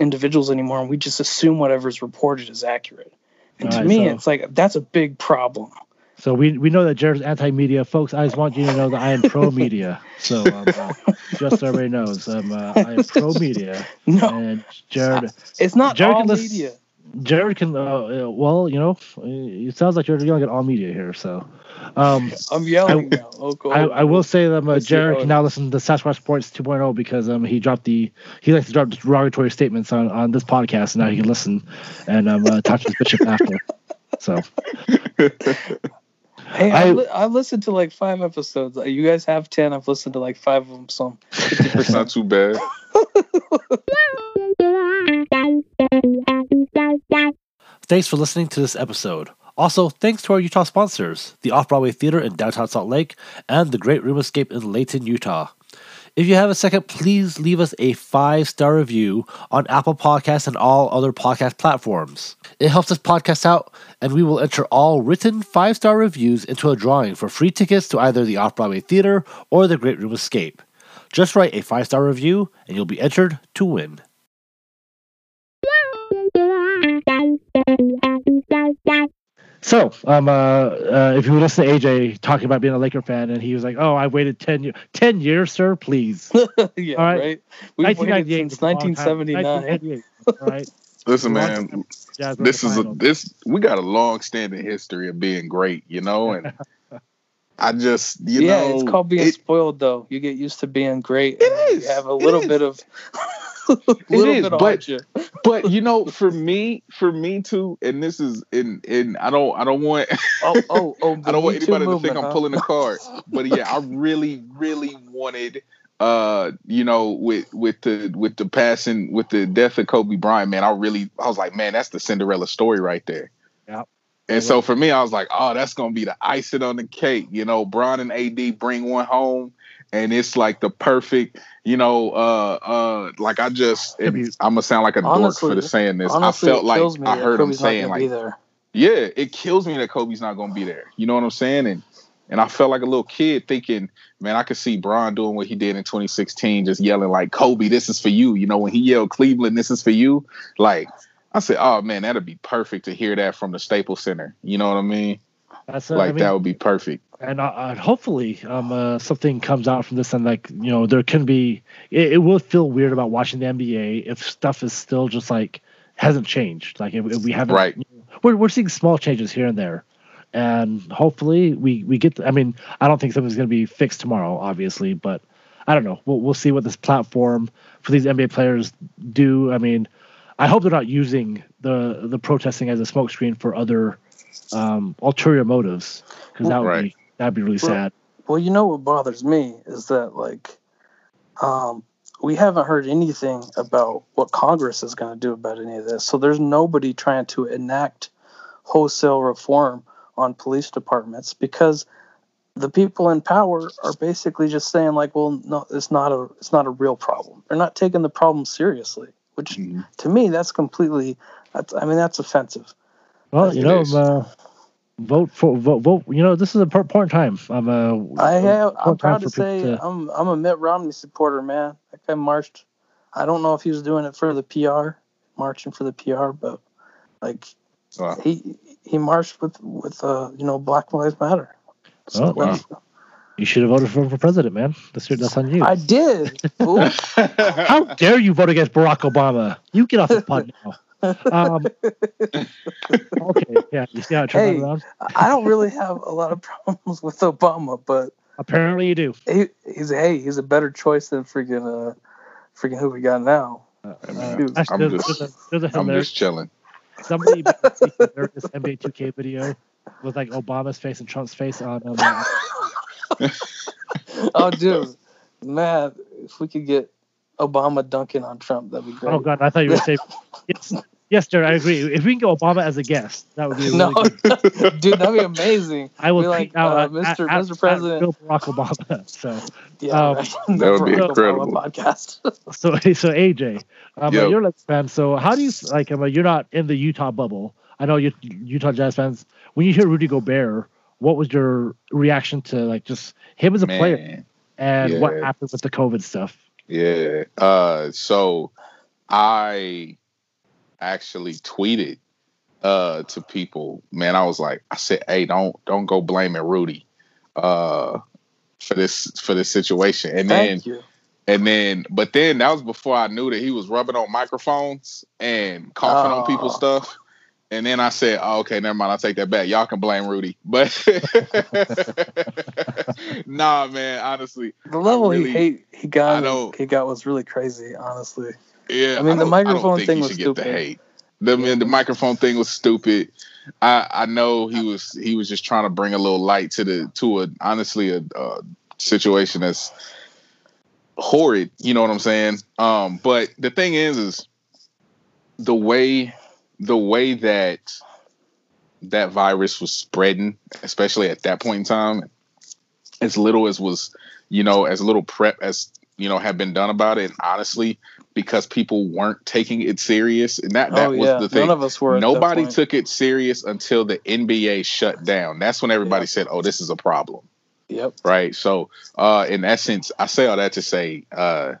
individuals anymore, and we just assume whatever's reported is accurate. And all to right, me, so. It's like, that's a big problem. So we, we know that Jared's anti-media. Folks, I just want you to know that I am pro-media. So um, uh, just so everybody knows, um, uh, I am pro-media. No, and Jared, it's not Jared all listen, media. Jared can, uh, well, you know, it sounds like you're yelling at all media here. So um, I'm yelling I, now. Oh, cool. I, I will say that um, uh, Jared can now listen to Sasquatch Sports two point oh because um, he dropped the, he likes to drop derogatory statements on, on this podcast. And now he can listen and um, uh, talk to his bishop after. So. Hey, I, I, li- I listened to like five episodes. You guys have ten. I've listened to like five of them, so I'm fifty percent. Not too bad. Thanks for listening to this episode. Also, thanks to our Utah sponsors, the Off-Broadway Theater in downtown Salt Lake and the Great Room Escape in Layton, Utah. If you have a second, please leave us a five-star review on Apple Podcasts and all other podcast platforms. It helps this podcast out, and we will enter all written five-star reviews into a drawing for free tickets to either the Off-Broadway Theater or the Great Room Escape. Just write a five-star review, and you'll be entered to win. So, um, uh, uh, if you listen to A J talking about being a Laker fan, and he was like, "Oh, I waited ten years, ten years, sir, please." Yeah, all right. right? We've waited since nineteen seventy-nine. All right. Listen, man, this is a, this. We got a long-standing history of being great, you know, and I just, you yeah, know, yeah, it's called being it, spoiled. Though you get used to being great, it is. You have a little bit of. It is, but, but you know, for me, for me too, and this is in in I don't I don't want oh oh oh I don't want anybody to think I'm pulling a card. But yeah, I really, really wanted uh you know with with the with the passing with the death of Kobe Bryant, man, I really I was like, man, that's the Cinderella story right there. Yeah. And so for me, I was like, oh, that's gonna be the icing on the cake, you know, Bron and A D bring one home. And it's like the perfect, you know, uh, uh, like I just, it, I'm gonna sound like a honestly, dork for the saying this. Honestly, I felt like I heard him saying like, yeah, it kills me that Kobe's not gonna be there. You know what I'm saying? And and I felt like a little kid thinking, man, I could see Bron doing what he did in twenty sixteen, just yelling like, Kobe, this is for you. You know, when he yelled Cleveland, this is for you. Like I said, oh man, that'd be perfect to hear that from the Staples Center. You know what I mean? That's like I mean, that would be perfect. And uh, hopefully um, uh, something comes out from this, and like, you know, there can be it, it will feel weird about watching the N B A if stuff is still just like hasn't changed. Like if, if we haven't, right. You know, we're we're seeing small changes here and there, and hopefully we we get. To, I mean, I don't think something's going to be fixed tomorrow, obviously, but I don't know. We'll we'll see what this platform for these N B A players do. I mean, I hope they're not using the the protesting as a smokescreen for other. Um, ulterior motives, because that would right. be that'd be really well, sad. Well, you know what bothers me is that like, um, we haven't heard anything about what Congress is going to do about any of this. So there's nobody trying to enact wholesale reform on police departments because the people in power are basically just saying like, well, no, it's not a it's not a real problem. They're not taking the problem seriously, which mm-hmm. to me that's completely. That's, I mean, that's offensive. Well, you know, uh, vote for vote, vote. You know, this is a important time. I'm a. I have. I'm proud to say to... I'm. I'm a Mitt Romney supporter, man. That guy marched. I don't know if he was doing it for the P R, marching for the P R, but like wow. he he marched with with uh, you know, Black Lives Matter. So oh, wow. You should have voted for him for president, man. That's, that's on you. I did. How dare you vote against Barack Obama? You get off the pod now. um, okay, yeah, you see how it turned hey, around? I don't really have a lot of problems with Obama, but apparently you do. He, he's hey, he's a better choice than freaking uh, freaking who we got now. Uh, uh, I'm, there's, just, there's a, there's a I'm just chilling. Somebody made this N B A two K video with like Obama's face and Trump's face on. Um, oh, dude, man, if we could get. Obama dunking on Trump, that'd be great. Oh God, I thought you were saying yes, yes, Jared, I agree. If we can get Obama as a guest, that would be really no, good. Dude, that'd be amazing. I will be like out, uh, Mister At, Mister At, President, Bill Barack Obama. So yeah, um, right. that would be Barack incredible Obama podcast. So so A J, um, yep. You're a Lakers fan. So how do you like? I mean, you're not in the Utah bubble. I know you Utah Jazz fans. When you hear Rudy Gobert, what was your reaction to like just him as a Man. player and yeah. what happened with the COVID stuff? Yeah. Uh, so I actually tweeted uh, to people, man, I was like, I said, hey, don't don't go blaming Rudy uh, for this for this situation. And Thank then, you. and then, but then that was before I knew that he was rubbing on microphones and coughing oh. on people's stuff. And then I said, oh, okay, never mind. I'll take that back. Y'all can blame Rudy. But nah, man, honestly. The level really, he, he got he got was really crazy, honestly. Yeah. I mean, I the microphone thing was stupid. The, hate. the, yeah. man, the microphone thing was stupid. I, I know he was he was just trying to bring a little light to the to a honestly a, a situation that's horrid. You know what I'm saying? Um, but the thing is, is the way the way that that virus was spreading, especially at that point in time, as little as was, you know, as little prep as, you know, had been done about it. And honestly, because people weren't taking it serious. And that, that oh, was yeah. the thing. None of us were. Nobody took it serious until the N B A shut down. That's when everybody yeah. said, oh, this is a problem. Yep. Right. So uh, in essence, I say all that to say, uh,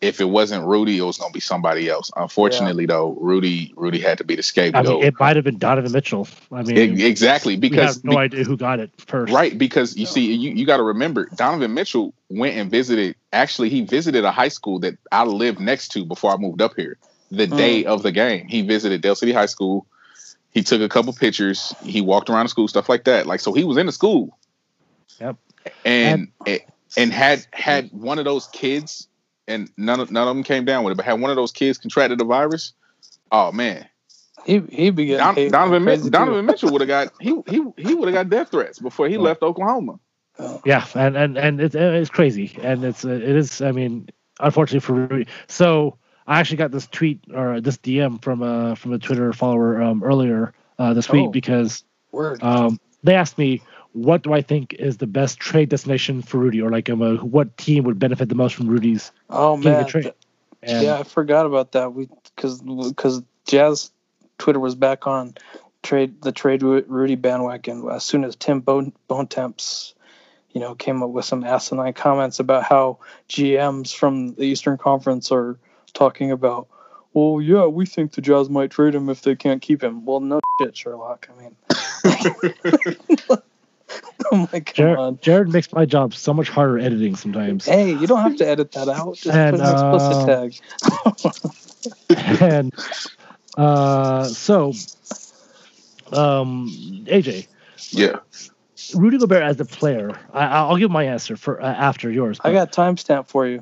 if it wasn't Rudy, it was going to be somebody else. Unfortunately, yeah. though, Rudy Rudy had to be the scapegoat. I mean, it might have been Donovan Mitchell. I mean, it, exactly because we have no be, idea who got it first, right? Because you no. see, you, you got to remember, Donovan Mitchell went and visited. Actually, he visited a high school that I lived next to before I moved up here. The mm. day of the game, he visited Dale City High School. He took a couple pictures. He walked around the school, stuff like that. Like, so he was in the school. Yep, and and, and had had one of those kids. And none of none of them came down with it, but had one of those kids contracted the virus. Oh man, he he began. Don, Donovan, Mitchell, Donovan Mitchell would have got he he he would have got death threats before he yeah. left Oklahoma. Yeah, and and and it's it's crazy, and it's it is. I mean, unfortunately for Rudy. So I actually got this tweet or this D M from a from a Twitter follower um, earlier uh, this week oh, because word. Um, they asked me, what do I think is the best trade destination for Rudy, or like um, uh, what team would benefit the most from Rudy's? Oh man, trade? And, yeah, I forgot about that. We because because Jazz Twitter was back on trade the trade Rudy bandwagon as soon as Tim Bone Bontemps, you know, came up with some asinine comments about how G Ms from the Eastern Conference are talking about, well, yeah, we think the Jazz might trade him if they can't keep him. Well, no shit, Sherlock. I mean. Oh my God. Jared, Jared makes my job so much harder editing sometimes. Hey, you don't have to edit that out. Just and, put an explicit uh, tag. and uh, so, um, A J. Yeah. Rudy Gobert as a player. I, I'll give my answer for uh, after yours. I got timestamp for you.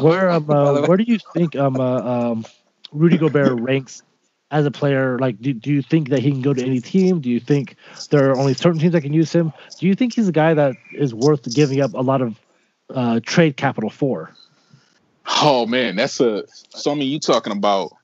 where um, uh, where do you think um, uh, um Rudy Gobert ranks? As a player, like, do, do you think that he can go to any team? Do you think there are only certain teams that can use him? Do you think he's a guy that is worth giving up a lot of uh, trade capital for? Oh man, that's a so. I mean, you talking about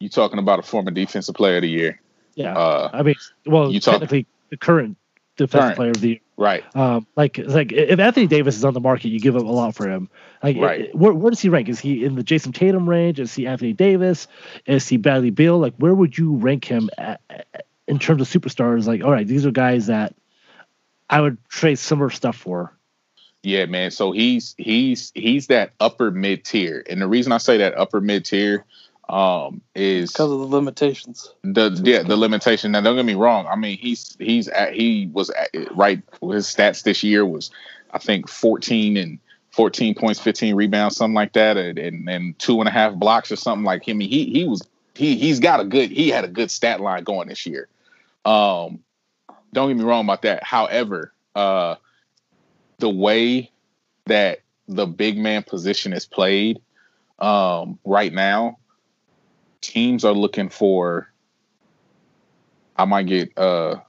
you talking about a former defensive player of the year? Yeah, uh, I mean, well, you technically talk, the current defensive current, player of the year, right? Um, like, like if Anthony Davis is on the market, you give up a lot for him. Like, right. where, where does he rank? Is he in the Jason Tatum range? Is he Anthony Davis? Is he Bradley Beal? Like, where would you rank him at, in terms of superstars? Like, all right, these are guys that I would trade similar stuff for. Yeah, man. So he's he's he's that upper mid tier, and the reason I say that upper mid tier um, is because of the limitations. The yeah, the limitation. Now, don't get me wrong. I mean, he's he's at, he was at, right. His stats this year was, I think, fourteen and. fourteen points, fifteen rebounds, something like that, and, and and two and a half blocks or something like him. I mean, he he was he he's got a good he had a good stat line going this year. Um, don't get me wrong about that. However, uh, the way that the big man position is played um, right now, teams are looking for. I might get uh,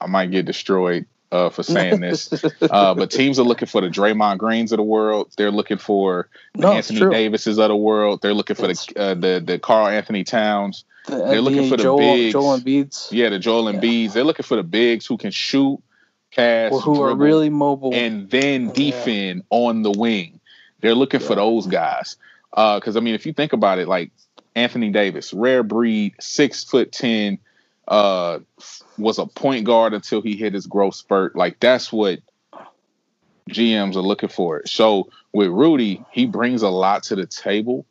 I might get destroyed. Uh, for saying this, uh, but teams are looking for the Draymond Greens of the world. They're looking for the no, Anthony Davises of the world. They're looking for it's the uh, the the Karl Anthony Towns. The They're N B A looking for the Joel, bigs. Joel Embiids. Yeah, the Joel yeah. Embiids. They're looking for the bigs who can shoot, cast, well, who dribble, are really mobile, and then defend yeah. on the wing. They're looking yeah. for those guys because uh, I mean, if you think about it, like Anthony Davis, rare breed, six foot ten. Uh, was a point guard until he hit his growth spurt. Like, that's what G Ms are looking for. So with Rudy, he brings a lot to the table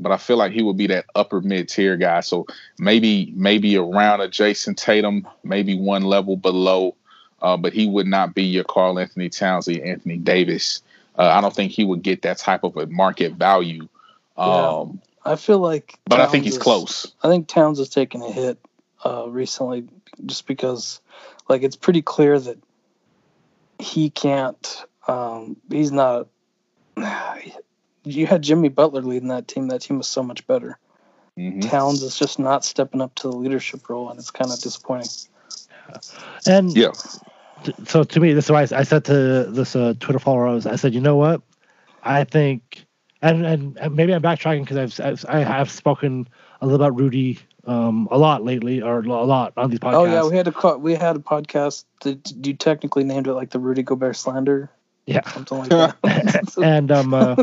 but I feel like he would be that upper mid-tier guy. So maybe maybe around a Jason Tatum, maybe one level below, uh, but he would not be your Karl Anthony Towns or your Anthony Davis. Uh, I don't think he would get that type of a market value. Um, yeah, I feel like – But Towns I think he's is, close. I think Towns has taken a hit uh, recently just because, like, it's pretty clear that he can't um, – he's not – you had Jimmy Butler leading that team. That team was so much better. Mm-hmm. Towns is just not stepping up to the leadership role, and it's kind of disappointing. And yeah, t- so to me, this is why I, I said to this uh, Twitter follower, I, was, I said, you know what? I think, and and, and maybe I'm backtracking because I've, I've I have spoken a little about Rudy um, a lot lately, or a lot on these podcasts. Oh yeah, we had a we had a podcast that you technically named it like the Rudy Gobert slander. Yeah, something like that. and um, uh,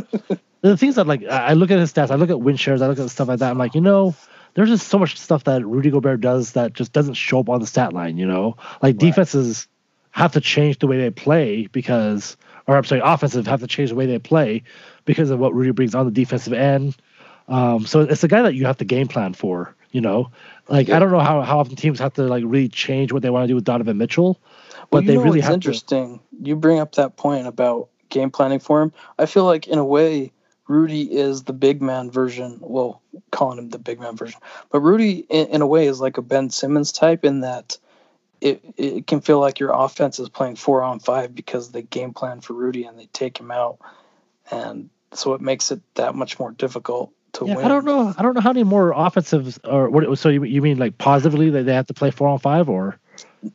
the things that like I look at his stats, I look at win shares, I look at stuff like that. I'm like, you know, there's just so much stuff that Rudy Gobert does that just doesn't show up on the stat line. You know, like right. defenses have to change the way they play because, or I'm sorry, offensive have to change the way they play because of what Rudy brings on the defensive end. Um, so it's a guy that you have to game plan for. You know, like yeah. I don't know how how often teams have to like really change what they want to do with Donovan Mitchell. But well, you they know really what's have interesting. To... You bring up that point about game planning for him. I feel like, in a way, Rudy is the big man version. Well, calling him the big man version. But Rudy, in, in a way, is like a Ben Simmons type in that it, it can feel like your offense is playing four on five because they game plan for Rudy and they take him out. And so it makes it that much more difficult to yeah, win. I don't know. I don't know how many more offensives or what. So you, you mean like positively that they have to play four on five or?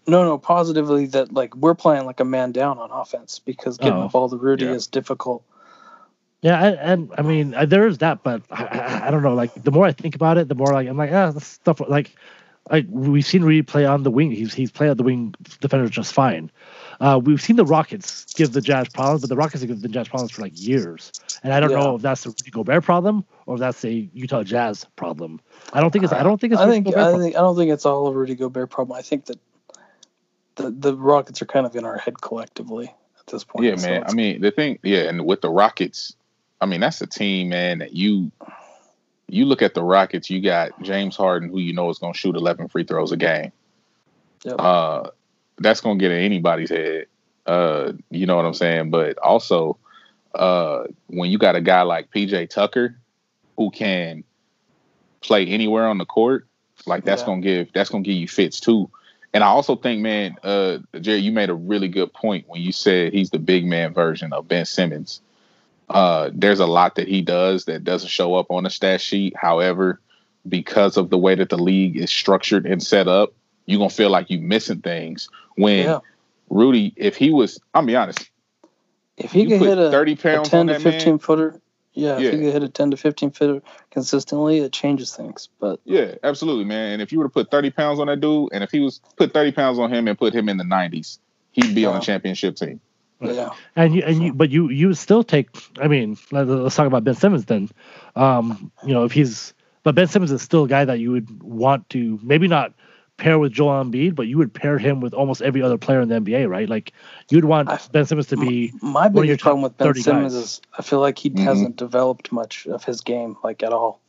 No, no, positively that like we're playing like a man down on offense because getting oh, the ball to Rudy yeah. is difficult. Yeah, and, and I mean there is that, but I, I, I don't know. Like the more I think about it, the more like I'm like ah, this stuff like like we've seen Rudy play on the wing. He's he's played on the wing defenders just fine. Uh, we've seen the Rockets give the Jazz problems, but the Rockets have given the Jazz problems for like years. And I don't yeah. know if that's the Rudy Gobert problem or if that's a Utah Jazz problem. I don't think it's. Uh, I don't think it's. I think. I think. I don't think it's all a Rudy Gobert problem. I think that. The the Rockets are kind of in our head collectively at this point. Yeah, so man. I mean, the thing, yeah, and with the Rockets, I mean, that's a team, man, that you you look at the Rockets, you got James Harden, who you know is going to shoot eleven free throws a game. Yep. Uh, that's going to get in anybody's head. Uh, you know what I'm saying? But also, uh, when you got a guy like P J Tucker, who can play anywhere on the court, like that's yeah. going to give that's going to give you fits too. And I also think, man, uh, Jerry, you made a really good point when you said he's the big man version of Ben Simmons. Uh, there's a lot that he does that doesn't show up on the stat sheet. However, because of the way that the league is structured and set up, you're going to feel like you're missing things. When yeah. Rudy, if he was, I'll be honest, if he could hit a, thirty pounds a ten to fifteen man, footer, yeah, yeah, if he could hit a ten to fifteen footer consistently, it changes things. But yeah, absolutely, man. And if you were to put thirty pounds on that dude, and if he was put thirty pounds on him and put him in the nineties, he'd be yeah. on a championship team. Yeah, and you, and you, but you, you still take. I mean, let's talk about Ben Simmons then. Um, you know, if he's, but Ben Simmons is still a guy that you would want to maybe not pair with Joel Embiid, but you would pair him with almost every other player in the N B A, right? Like you'd want I, Ben Simmons to be. My, my biggest problem with Ben Simmons guys. is I feel like he mm-hmm. hasn't developed much of his game, like at all.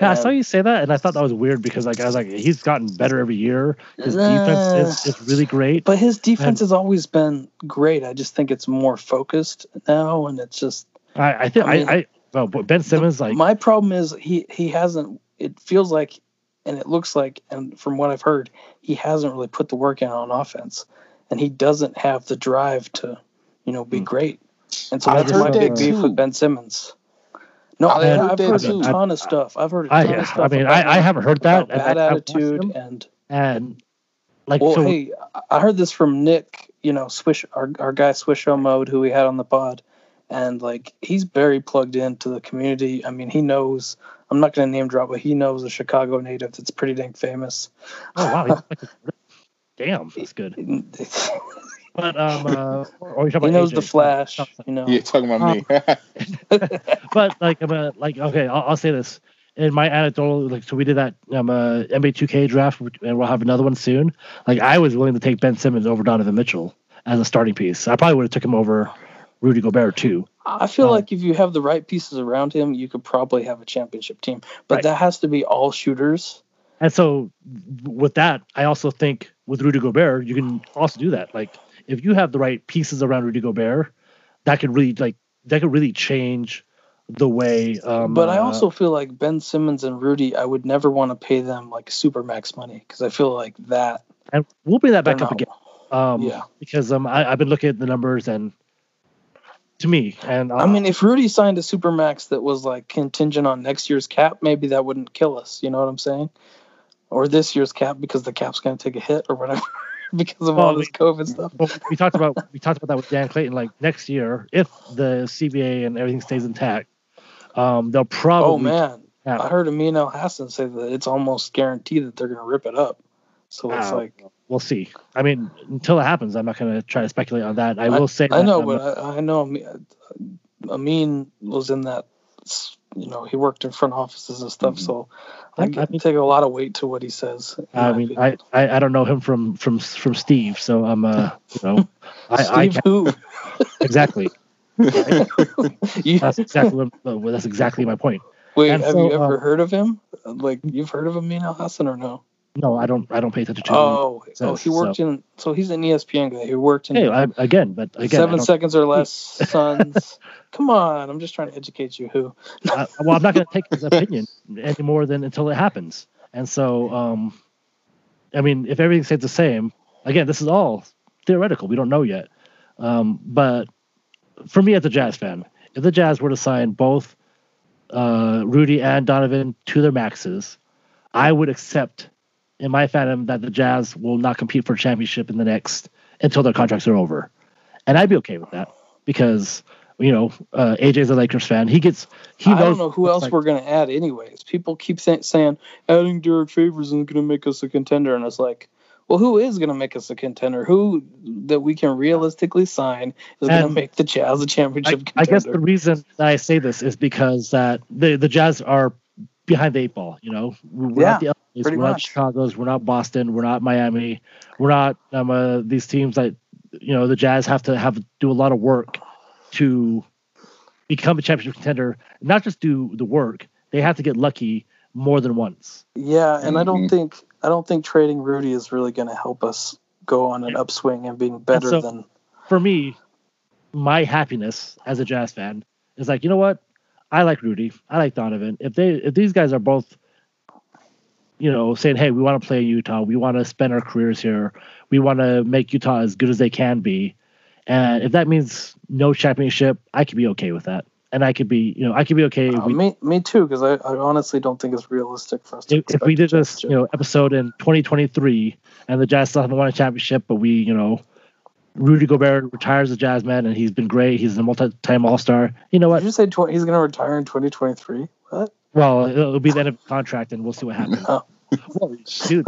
Yeah, and I saw you say that, and I thought that was weird because, like, I was like, he's gotten better every year. His uh, defense is, is really great, but his defense and, has always been great. I just think it's more focused now, and it's just. I, I think I, mean, I, I well, Ben Simmons the, like my problem is he he hasn't. It feels like. And it looks like, and from what I've heard, he hasn't really put the work in on offense, and he doesn't have the drive to, you know, be great. And so that's my big beef with Ben Simmons. No, I I, I've heard a ton of stuff. I've heard a ton I, of stuff. I mean, I, I haven't heard that bad I, attitude and and like. Well, so, hey, I heard this from Nick. You know, Swish, our our guy Swisho Mode, who we had on the pod, and like he's very plugged into the community. I mean, he knows. I'm not going to name drop, but he knows a Chicago native that's pretty dang famous. Oh, wow. Damn, that's good. But um, uh, or he knows A J, the Flash. You know. You're talking about um, me. But, like, I'm a, like okay, I'll, I'll say this. In my anecdotal, like, so we did that um, uh, N B A two K draft, and we'll have another one soon. Like, I was willing to take Ben Simmons over Donovan Mitchell as a starting piece. I probably would have took him over Rudy Gobert too. I feel um, like if you have the right pieces around him, you could probably have a championship team. But right. that has to be all shooters. And so with that, I also think with Rudy Gobert, you can also do that. Like if you have the right pieces around Rudy Gobert, that could really like that could really change the way. Um, but I also uh, feel like Ben Simmons and Rudy, I would never want to pay them like super max money because I feel like that. And we'll bring that back up again. Um, yeah. Because um, I, I've been looking at the numbers and. To me, and uh, I mean, if Rudy signed a supermax that was like contingent on next year's cap, maybe that wouldn't kill us. You know what I'm saying? Or this year's cap because the cap's going to take a hit or whatever because of well, all this we, COVID stuff. Well, we talked about we talked about that with Dan Clayton. Like next year, if the C B A and everything stays intact, um, they'll probably. Oh man, cap. I heard Amin Elhassan say that it's almost guaranteed that they're going to rip it up. So it's uh, like we'll see. I mean, until it happens, I'm not going to try to speculate on that. I will I, say, I know, but not, I, I know Amin was in that. You know, he worked in front offices and stuff, mm-hmm. so I, I can mean, take a lot of weight to what he says. I mean, I, I, I don't know him from from from Steve, so I'm uh, you know, I, Steve I can, who exactly. Right? you, that's exactly what, that's exactly my point. Wait, and have so, you ever uh, heard of him? Like, you've heard of Amin Elhassan or no? No, I don't. I don't pay attention to. Oh, him. So, oh, he worked so. in. So he's an E S P N guy. He worked in. Hey, I, again, but again, seven seconds or less. Suns. Come on, I'm just trying to educate you. Who? uh, well, I'm not going to take his opinion any more than until it happens. And so, um, I mean, if everything stays the same, again, this is all theoretical. We don't know yet. Um, but for me, as a Jazz fan, if the Jazz were to sign both uh, Rudy and Donovan to their maxes, I would accept. In my fandom, that the Jazz will not compete for a championship in the next until their contracts are over, and I'd be okay with that because you know uh, A J's a Lakers fan. He gets he. I don't know who else like, we're going to add, anyways. People keep say- saying adding Derek Favors isn't going to make us a contender, and it's like, well, who is going to make us a contender? Who that we can realistically sign is going to make the Jazz a championship I, contender? I guess the reason that I say this is because that the the Jazz are behind the eight ball. You know, we're yeah. not the We're much. not Chicago's. We're not Boston. We're not Miami. We're not um, uh, these teams that you know the Jazz have to have do a lot of work to become a championship contender. Not just do the work; they have to get lucky more than once. Yeah, and mm-hmm. I don't think I don't think trading Rudy is really going to help us go on an upswing and being better and so, than. For me, my happiness as a Jazz fan is like you know what I like Rudy. I like Donovan. If they if these guys are both. You know, saying, hey, we want to play Utah. We want to spend our careers here. We want to make Utah as good as they can be. And if that means no championship, I could be okay with that. And I could be, you know, I could be okay. Uh, we, me, me too, because I, I honestly don't think it's realistic for us to If, if we did this, you know, episode in twenty twenty-three and the Jazz still haven't won a championship, but we, you know, Rudy Gobert retires as Jazz man and he's been great. He's a multi-time All-Star. You know what? Did you say tw- he's going to retire in twenty twenty-three? What? Well, it'll be the end of the contract, and we'll see what happens. No. Well, dude,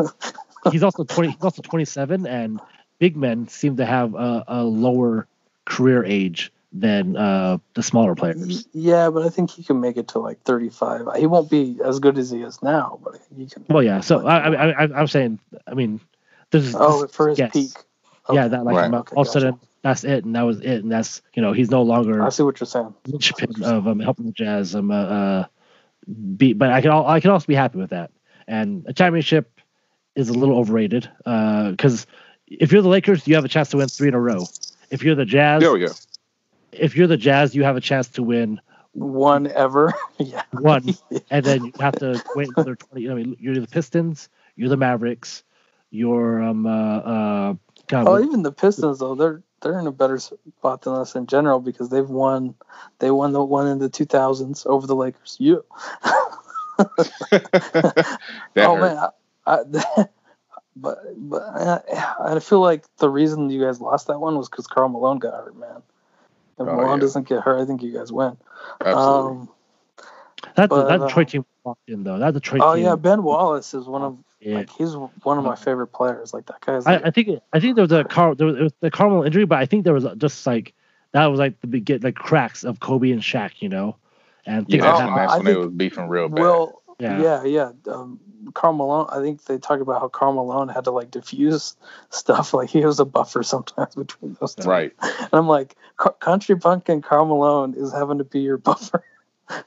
he's also twenty. He's also twenty-seven, and big men seem to have a, a lower career age than uh, the smaller players. Yeah, but I think he can make it to like thirty-five. He won't be as good as he is now, but he can. Well, yeah. So like, I, I, I, I'm saying, I mean, this is oh this, for his yes. peak. Okay. Yeah, that like right. all okay, of a sudden gotcha. That's it, and that was it, and that's you know he's no longer. I see what you're saying. Linchpin of um, helping the Jazz. Um, uh, uh, Be, but I can all, I can also be happy with that. And a championship is a little overrated because uh, if you're the Lakers, you have a chance to win three in a row. If you're the Jazz, there we go. If you're the Jazz, you have a chance to win one ever, yeah, one, and then you have to wait another twenty. I mean, you're the Pistons, you're the Mavericks, you're um uh, uh God, oh what? even the Pistons though they're they're in a better spot than us in general because they've won. They won the one in the two thousands over the Lakers. You. that oh hurt. man, I, I, but but I, I feel like the reason you guys lost that one was because Karl Malone got hurt, man. If oh, Malone yeah. doesn't get hurt, I think you guys win. Absolutely. Um, that but, that Detroit uh, team walked in though. That Detroit. Oh team. yeah, Ben Wallace is one of. Yeah. Like he's one of my favorite players. Like that guy's. Like, I, I think I think there was a Carl there was, it was the Carmel injury, but I think there was just like that was like the begin like cracks of Kobe and Shaq, you know, and yeah, that's when they were beefing real bad. Well, yeah, yeah, yeah. Um, Karl Malone, I think they talk about how Karl Malone had to like diffuse stuff. Like he was a buffer sometimes between those two. Right. And I'm like, Country Pumpkin Karl Malone is having to be your buffer.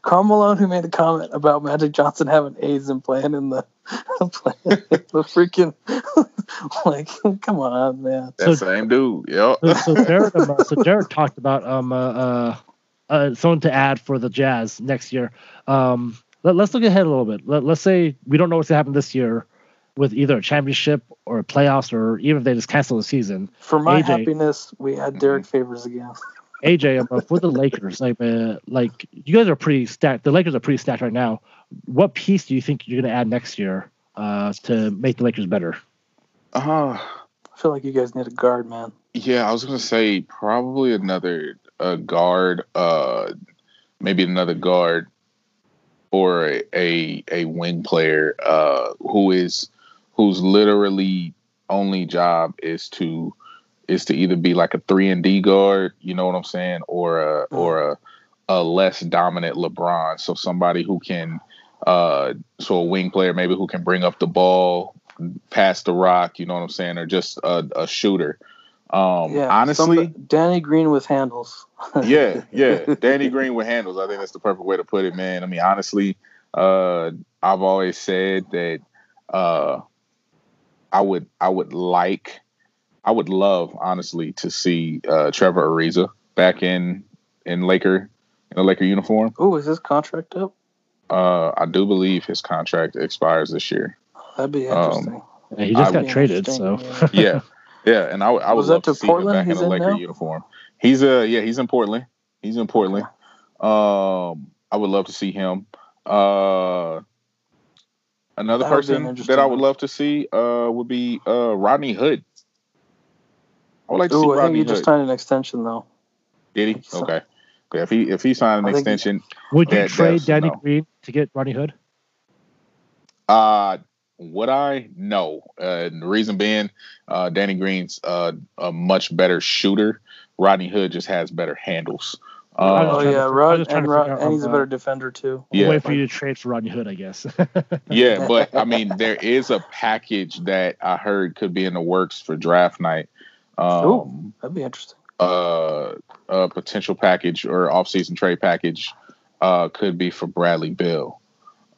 Karl Malone, who made a comment about Magic Johnson having AIDS and playing in the playing in the freaking like, come on, man. That so, same dude. Yep. So, so, Jared, so Jared talked about um uh, uh uh someone to add for the Jazz next year. Um, let, let's look ahead a little bit. Let, let's say we don't know what's going to happen this year with either a championship or a playoffs, or even if they just cancel the season. For my A J, happiness, we had Derek Favors again. A J, for the Lakers, like, uh, like you guys are pretty stacked. The Lakers are pretty stacked right now. What piece do you think you're going to add next year uh, to make the Lakers better? Uh, I feel like you guys need a guard, man. Yeah, I was going to say probably another uh, guard, uh, maybe another guard or a a wing player uh, who is whose literally only job is to. is to either be like a three and D guard, you know what I'm saying, or a or a, a less dominant LeBron. So somebody who can, uh, so a wing player maybe who can bring up the ball, pass the rock, you know what I'm saying, or just a, a shooter. Um, yeah, honestly, Danny Green with handles. yeah, yeah, Danny Green with handles. I think that's the perfect way to put it, man. I mean, honestly, uh, I've always said that uh, I would I would like. I would love, honestly, to see uh, Trevor Ariza back in in Laker in a Laker uniform. Oh, is his contract up? Uh, I do believe his contract expires this year. That'd be interesting. Um, yeah, he just I got traded, so yeah, yeah. And I, I was would love to, to see him back in a Laker uniform. He's a uh, yeah, he's in Portland. He's in Portland. Um, I would love to see him. Uh, another That'd person that I would love to see uh, would be uh, Rodney Hood. I would like to Ooh, see I think he just signed an extension, though. Did he? Okay. Yeah, if he if he signed an extension, would you trade Danny no. Green to get Rodney Hood? Uh would I? No. Uh, the reason being, uh, Danny Green's uh, a much better shooter. Rodney Hood just has better handles. Uh, oh yeah, Rod, and, Rod, out, and he's uh, a better defender too. Yeah, wait for you to trade for Rodney Hood, I guess. yeah, but I mean, there is a package that I heard could be in the works for draft night. Um, Ooh, that'd be interesting. Uh, a potential package or off-season trade package uh, could be for Bradley Beal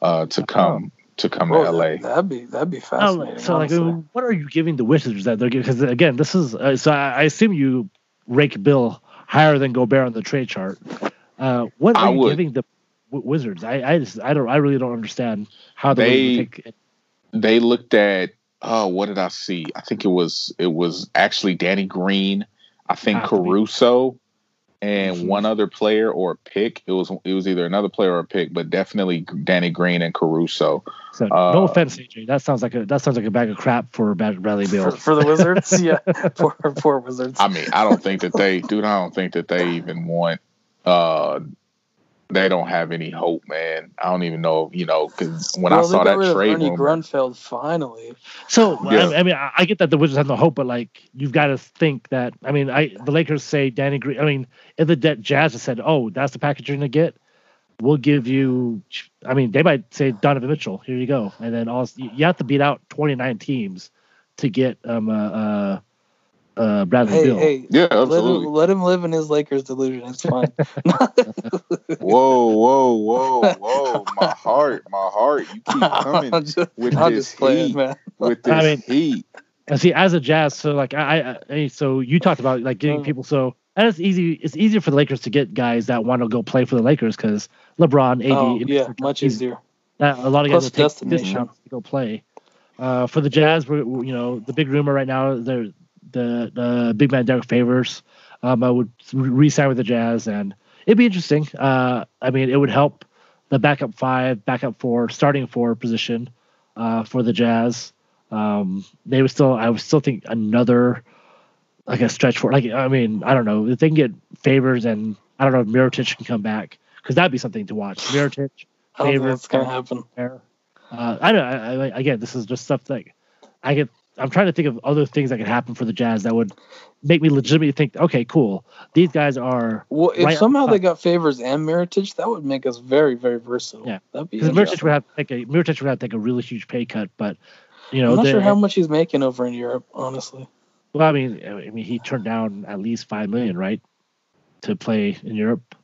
uh, to come oh. to come oh, to L A. That'd be that'd be fascinating. Oh, so, honestly. like, what are you giving the Wizards that they're giving? Because again, this is uh, so. I, I assume you rake Beal higher than Gobert on the trade chart. Uh, what are I you would. giving the w- Wizards? I I, just, I don't I really don't understand how they they, pick. they looked at. Oh, what did I see? I think it was it was actually Danny Green, I think Caruso, and one other player or a pick. It was it was either another player or a pick, but definitely Danny Green and Caruso. So uh, no offense, A J. That sounds like a that sounds like a bag of crap for Bradley Beal for, for the Wizards. yeah, for for Wizards. I mean, I don't think that they, dude. I don't think that they even want. Uh, They don't have any hope, man. I don't even know, you know, because when well, I saw that trade, Ernie Grunfeld finally. So yeah. I, I mean, I, I get that the Wizards have no hope, but like you've got to think that. I mean, I the Lakers say Danny Green. I mean, if the Jazz have said, "Oh, that's the package you're gonna get," we'll give you. I mean, they might say Donovan Mitchell. Here you go, and then all you have to beat out twenty-nine teams to get um uh, uh Uh, Bradley hey, Beal. Hey, yeah, absolutely. Let him, let him live in his Lakers delusion. It's fine. whoa, whoa, whoa, whoa! My heart, my heart. You keep coming just, with, this playing, heat, man. with this I mean, heat. And see, as a Jazz, so like I, I, so you talked about like getting people. So and it's easy. It's easier for the Lakers to get guys that want to go play for the Lakers because LeBron, A D, oh, yeah, much easier. That, a lot of Plus guys will take this chance to go play. Uh, for the Jazz, we're, you know, the big rumor right now they're. The, the big man Derek Favors, um, I would re-sign with the Jazz, and it'd be interesting. Uh, I mean, it would help the backup five, backup four, starting four position uh, for the Jazz. Um, they would still, I would still think another like a stretch for. Like I mean, I don't know if they can get Favors, and I don't know if Mirotich can come back because that'd be something to watch. Mirotich, Favors, that's gonna happen. Uh, I don't. I, I, again, this is just stuff that I get. I'm trying to think of other things that could happen for the Jazz that would make me legitimately think, okay, cool, these guys are. Well, if right somehow they got Favors and Mirotich, that would make us very, very versatile. Yeah, because Mirotich would have to take a Mirotich would have to take a really huge pay cut, but you know, I'm not sure how much he's making over in Europe, honestly. Well, I mean, I mean, he turned down at least five million, right, to play in Europe,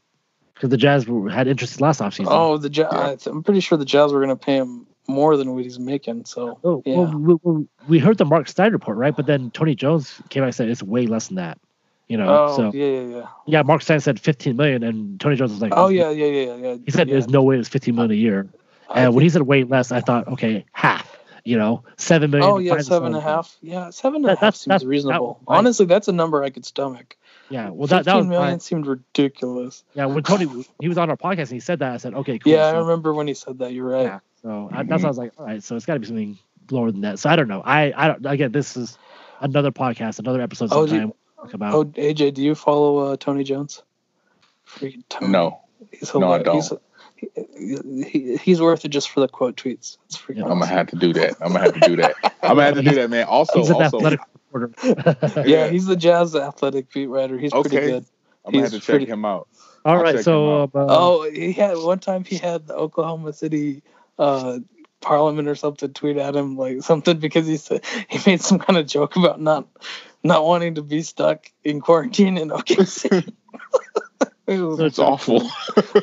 because the Jazz had interest last offseason. Oh, the Jazz! Yeah. I'm pretty sure the Jazz were going to pay him more than what he's making. So oh, yeah. well, we, we heard the Marc Stein report, right? But then Tony Jones came out and said it's way less than that. You know, oh, so yeah, yeah, yeah. Yeah, Marc Stein said fifteen million, and Tony Jones was like, oh, oh yeah, yeah, yeah, yeah. He said yeah. there's no way it was fifteen million a year. And I when think, he said way less, I thought, okay, half. You know, seven million. Oh yeah, seven and a half. Yeah, seven and a half seems reasonable. Honestly, that's a number I could stomach. Yeah, well, that, that was fifteen million seemed ridiculous. Yeah, when Tony he was on our podcast and he said that, I said, okay, cool. Yeah, I remember when he said that. You're right. Yeah. So mm-hmm. I, that's why I was like, all right, so it's got to be something lower than that. So I don't know. I, I don't. Again, this is another podcast, another episode sometime. Oh, talk about. Oh, A J, do you follow uh, Tony Jones? Freaking Tony. No, he's no, I don't. He's, he, he, he's worth it just for the quote tweets. It's freaking. Yeah. Awesome. I'm gonna have to do that. I'm gonna have to do that. I'm gonna have to do that, man. Also, he's an also. Athletic reporter. Yeah, he's the Jazz athletic beat writer. He's okay. pretty good. I'm he's gonna have to pretty... check him out. All I'll right, so um, oh, he had one time he had the Oklahoma City. Uh, Parliament or something tweet at him like something because he said he made some kind of joke about not not wanting to be stuck in quarantine in O K C. It's awful.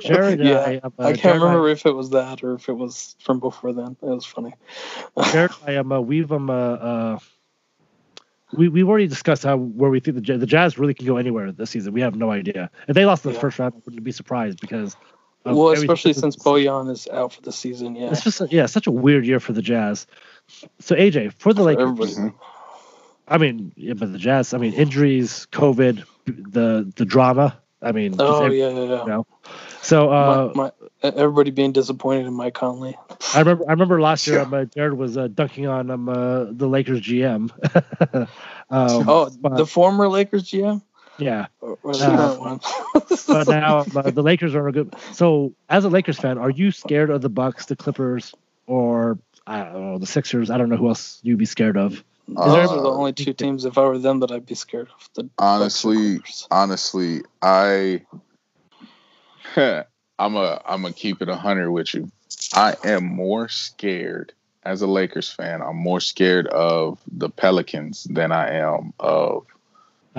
Jared, yeah, I, uh, I can't Jared remember I, if it was that or if it was from before then. It was funny. Jared, I am. Um, uh, we've um. Uh, uh, we we've already discussed how where we think the Jazz, the Jazz really can go anywhere this season. We have no idea. If they lost in the yeah. first round, I wouldn't be surprised because. Well, especially since Bojan is out for the season, yeah. It's just, yeah, such a weird year for the Jazz. So, A J, for the Lakers, everybody. I mean, yeah, but the Jazz, I mean, injuries, COVID, the the drama. I mean, oh every, yeah, yeah, yeah. You know? So, uh, my, my, everybody being disappointed in Mike Conley. I remember, I remember last year, um, uh, Jared was uh, dunking on um, uh, the Lakers G M. um, oh, but, the former Lakers G M. Yeah, uh, but now uh, the Lakers are a good. So, as a Lakers fan, are you scared of the Bucks, the Clippers, or I don't know the Sixers? I don't know who else you'd be scared of. Uh, Those are the only two teams. If I were them, that I'd be scared of. The honestly, honestly, I, I'm a, I'm gonna keep it a hundred with you. I am more scared as a Lakers fan. I'm more scared of the Pelicans than I am of.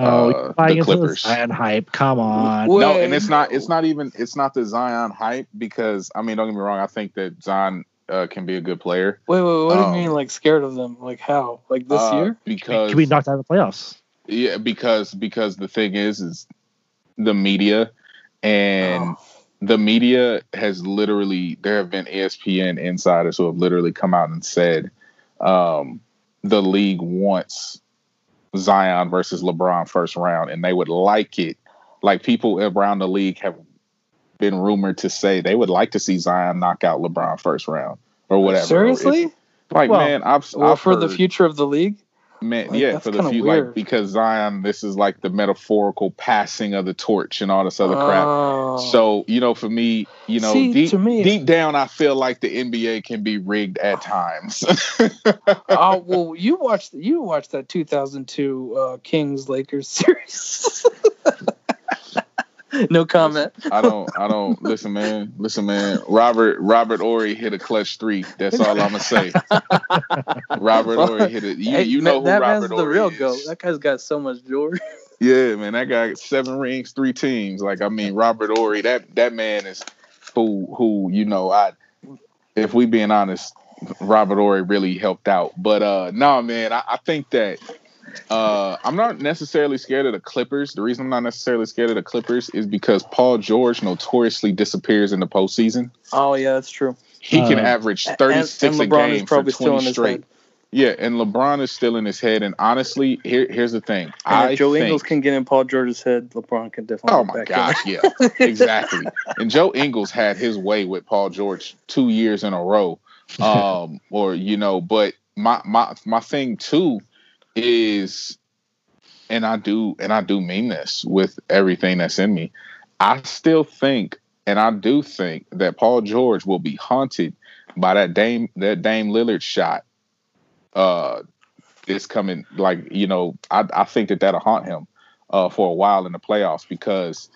Oh, uh, buying the Clippers. Into the Zion hype. Come on. Wait. No, and it's not. It's not even. It's not the Zion hype because I mean, don't get me wrong. I think that Zion uh, can be a good player. Wait, wait. What um, do you mean? Like scared of them? Like how? Like this uh, year? Because can we knock out of the playoffs? Yeah, because because the thing is, is the media and oh. the media has literally. There have been E S P N insiders who have literally come out and said um, the league wants. Zion versus LeBron first round, and they would like it. Like people around the league have been rumored to say they would like to see Zion knock out LeBron first round or whatever. Seriously? It's, like, well, man, I've, well, I've for heard, the future of the league. Man, like, yeah, for the future, like because Zion, this is like the metaphorical passing of the torch and all this other oh. crap. So you know, for me, you know, see, deep, to me, deep down, I feel like the N B A can be rigged at times. Oh well, you watched you watched that two thousand two uh, Kings Lakers series. No comment. I don't. I don't. Listen, man. Listen, man. Robert Robert Horry hit a clutch three. That's all I'm gonna say. Robert Horry hit it. You, hey, you know man, who Robert Horry is? That man's the real goat. That guy's got so much jewelry. Yeah, man. That guy got seven rings, three teams. Like I mean, Robert Horry. That that man is who who you know. I if we being honest, Robert Horry really helped out. But uh, no, nah, man. I, I think that. Uh, I'm not necessarily scared of the Clippers. The reason I'm not necessarily scared of the Clippers is because Paul George notoriously disappears in the postseason. Oh, yeah, that's true. He uh, can average thirty-six and, and a game for twenty straight. Yeah, and LeBron is still in his head. And honestly, here, here's the thing. And I if Joe think, Ingles can get in Paul George's head, LeBron can definitely Oh, my gosh, in. Yeah, exactly. And Joe Ingles had his way with Paul George two years in a row. Um, or, you know, but my, my, my thing, too, is and I do and I do mean this with everything that's in me. I still think and I do think that Paul George will be haunted by that Dame that Dame Lillard shot uh this coming, like, you know, I, I think that that'll haunt him uh, for a while in the playoffs, because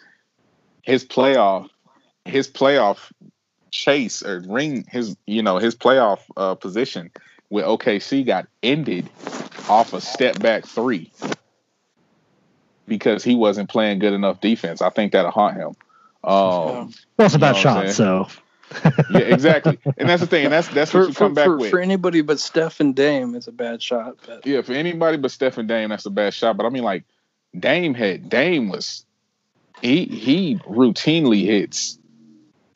his playoff, his playoff chase or ring, his, you know, his playoff uh, position with O K C got ended off a step back three because he wasn't playing good enough defense. I think that'll haunt him. Um, well, it's about shots, so. Yeah, exactly, and that's the thing, and that's that's for, what you come for, back for, with. For anybody but Steph and Dame, it's a bad shot. But. Yeah, for anybody but Steph and Dame, that's a bad shot. But I mean, like Dame had Dame was he he routinely hits.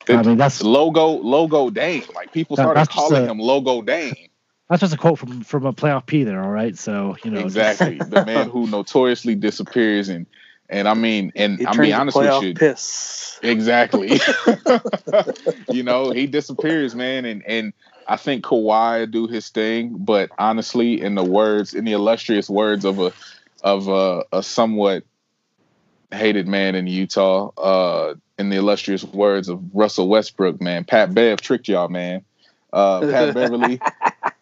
The, I mean, that's logo logo Dame. Like people started that, calling a, him Logo Dame. That's just a quote from from a playoff P there. All right, so you know exactly the man who notoriously disappears and. And I mean, and I mean, honestly, should, piss. Exactly. You know, he disappears, man. And, and I think Kawhi do his thing, but honestly, in the words, in the illustrious words of a, of a, a somewhat hated man in Utah, uh, in the illustrious words of Russell Westbrook, man, Pat Bev tricked y'all, man. Uh, Pat Beverly,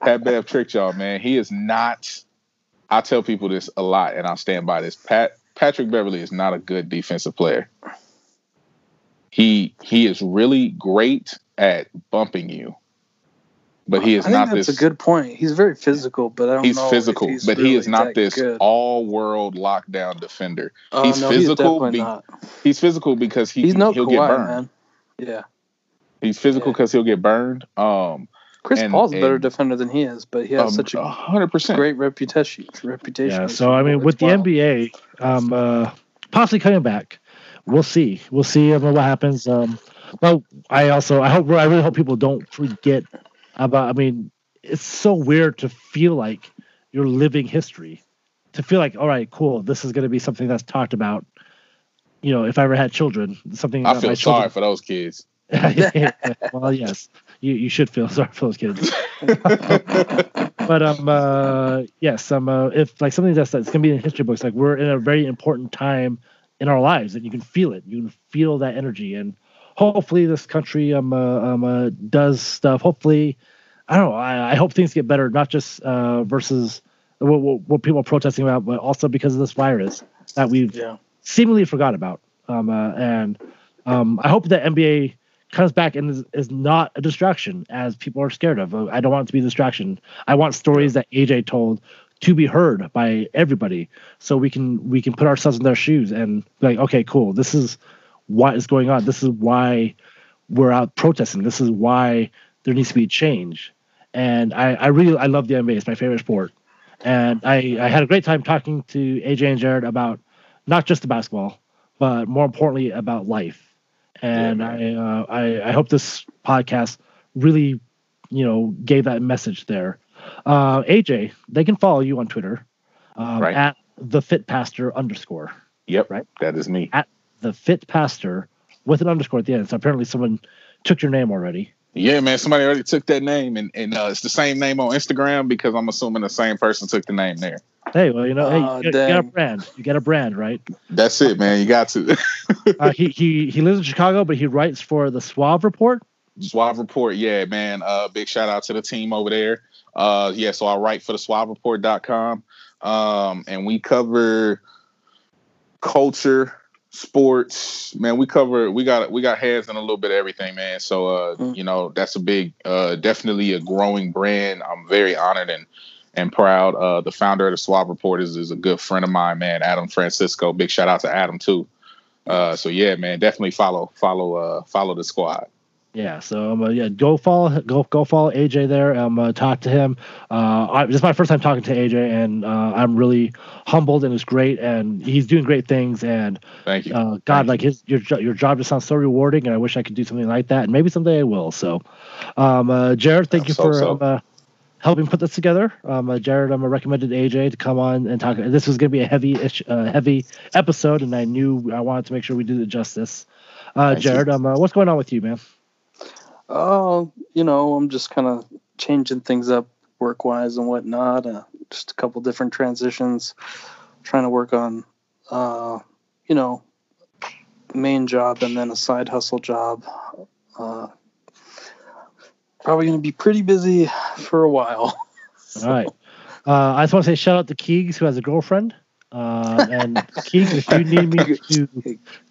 Pat Bev tricked y'all, man. He is not, I tell people this a lot and I'll stand by this. Pat, Patrick Beverly is not a good defensive player. He he is really great at bumping you, but he is I not think that's this. That's a good point. He's very physical, but I don't. He's know physical, if he's but really he is not this good. all-world lockdown defender. Uh, he's no, physical. He's, be, not. he's physical because he he's no he'll Kawhi, get burned. Man. Yeah, he's physical because yeah. he'll get burned. Um, Chris and, Paul's a better defender than he is, but he has um, such a one hundred percent great reputation. Reputation. Yeah, so, I mean, with the N B A, um, uh, possibly coming back, we'll see. We'll see um, what happens. Um, well, I also, I hope, I really hope people don't forget about, I mean, it's so weird to feel like you're living history, to feel like, all right, cool, this is going to be something that's talked about, you know, if I ever had children. Something. I feel my sorry children. for those kids. Well, yes. You you should feel sorry for those kids, but um uh, yes um uh, if like something that's that's gonna be in history books, like we're in a very important time in our lives, and you can feel it, you can feel that energy, and hopefully this country um uh, um uh, does stuff. Hopefully, I don't know. I, I hope things get better, not just uh, versus what, what, what people are protesting about, but also because of this virus that we've yeah. seemingly forgot about. Um uh, and um I hope that N B A comes back and is, is not a distraction as people are scared of. I don't want it to be a distraction. I want stories that A J told to be heard by everybody, so we can we can put ourselves in their shoes and be like, okay, cool, this is what is going on. This is why we're out protesting. This is why there needs to be change. And I, I really I love the N B A. It's my favorite sport. And I, I had a great time talking to A J and Jared about not just the basketball, but more importantly about life. And yeah, I, uh, I I hope this podcast really, you know, gave that message there. Uh, A J, they can follow you on Twitter um, right. at the Fit Pastor underscore. Yep, right. That is me. At the Fit Pastor with an underscore at the end. So apparently someone took your name already. Yeah, man, somebody already took that name, and and uh, it's the same name on Instagram because I'm assuming the same person took the name there. Hey, well, you know, oh, hey, you got a brand. You got a brand, right? That's it, man. You got to. uh, he he he lives in Chicago, but he writes for the Swab Report. Swab Report, yeah, man. Uh, big shout out to the team over there. Uh, yeah, so I write for the swab report dot com, um, and we cover culture. Sports, man, we cover we got we got hands on a little bit of everything, man. So uh mm. you know, that's a big uh definitely a growing brand. I'm very honored and and proud. Uh the founder of the Swab Report is, is a good friend of mine, man, Adam Francisco. Big shout out to Adam too. Uh so yeah, man, definitely follow follow uh follow the squad. Yeah, so um, uh, yeah, go follow go go follow A J there. Um uh, talk to him. Uh I, this is my first time talking to A J, and uh, I'm really humbled, and it's great, and he's doing great things, and thank you. Uh, God, thank like his your your job just sounds so rewarding, and I wish I could do something like that, and maybe someday I will. So um uh, Jared, thank I'm you so, for so. Um, uh, helping put this together. Um uh, Jared, I'm um, recommended A J to come on and talk. This was going to be a heavy uh, heavy episode, and I knew I wanted to make sure we did it justice. Uh thank Jared, you. um uh, what's going on with you, man? Oh, you know, I'm just kind of changing things up work-wise and whatnot. Uh, just a couple different transitions. Trying to work on, uh, you know, main job and then a side hustle job. Uh, probably going to be pretty busy for a while. All right. Uh, I just want to say shout out to Keegs, who has a girlfriend. Uh, and Keegs, if you need me to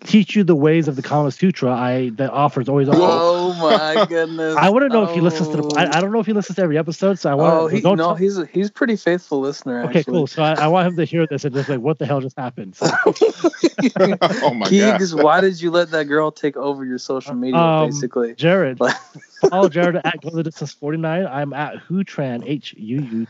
teach you the ways of the Kama Sutra, I that offer is always on. Oh my goodness! I wouldn't know oh. if he listens to. The, I, I don't know if he listens to every episode, so I want. Oh, he, don't no, tell, he's a, he's a pretty faithful listener. Okay, actually. Cool. So I, I want him to hear this and just like, what the hell just happened? So. Oh my Keegs, God. Why did you let that girl take over your social media? Um, basically, Jared. Follow Jared at Go the Distance forty-nine. I'm at Hootran H U U.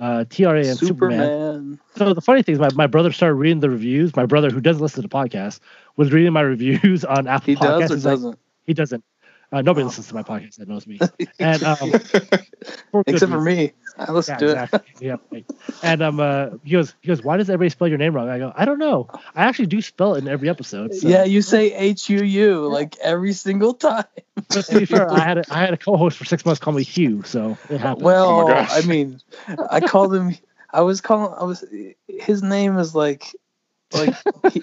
Uh, T R A and Superman. Superman. So the funny thing is, my, my brother started reading the reviews. My brother, who doesn't listen to the podcast, was reading my reviews on Apple he Podcasts. Does or doesn't? Like, he doesn't. Uh, nobody oh. listens to my podcast that knows me. And, um, for Except for me. I listen yeah, to exactly. it. Yeah, right. And um, uh, he goes, he goes, why does everybody spell your name wrong? I go, I don't know. I actually do spell it in every episode. So. Yeah, you say H U U like every single time. But to be fair, I had a, I had a co-host for six months call me Hugh, so it happened. Well, oh I mean, I called him. I was calling. I was. His name is like, like, he,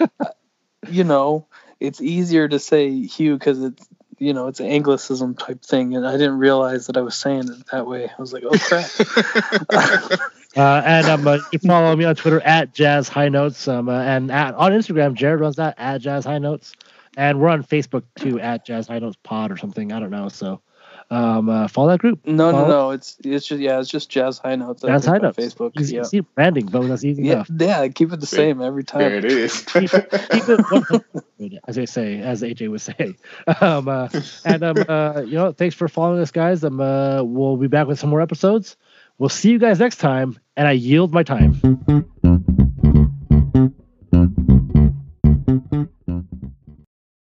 you know, it's easier to say Hugh because it's. You know, it's an Anglicism type thing, and I didn't realize that I was saying it that way. I was like, "Oh crap!" uh, and um, uh, you follow me on Twitter at Jazz High Notes, um, uh, and at on Instagram, Jared runs that at Jazz High Notes, and we're on Facebook too at Jazz High Notes Pod or something. I don't know. So, um, uh, follow that group. No, follow. no, no. It's it's just yeah, it's just Jazz High Notes. Jazz High Notes. Facebook. Easy, yeah. easy branding, but that's easy yeah, enough. Yeah, keep it the same every time. There it is. keep, keep it as they say, as A J would say. Um, uh, and, um, uh, you know, thanks for following us, guys. Um, uh, we'll be back with some more episodes. We'll see you guys next time, and I yield my time.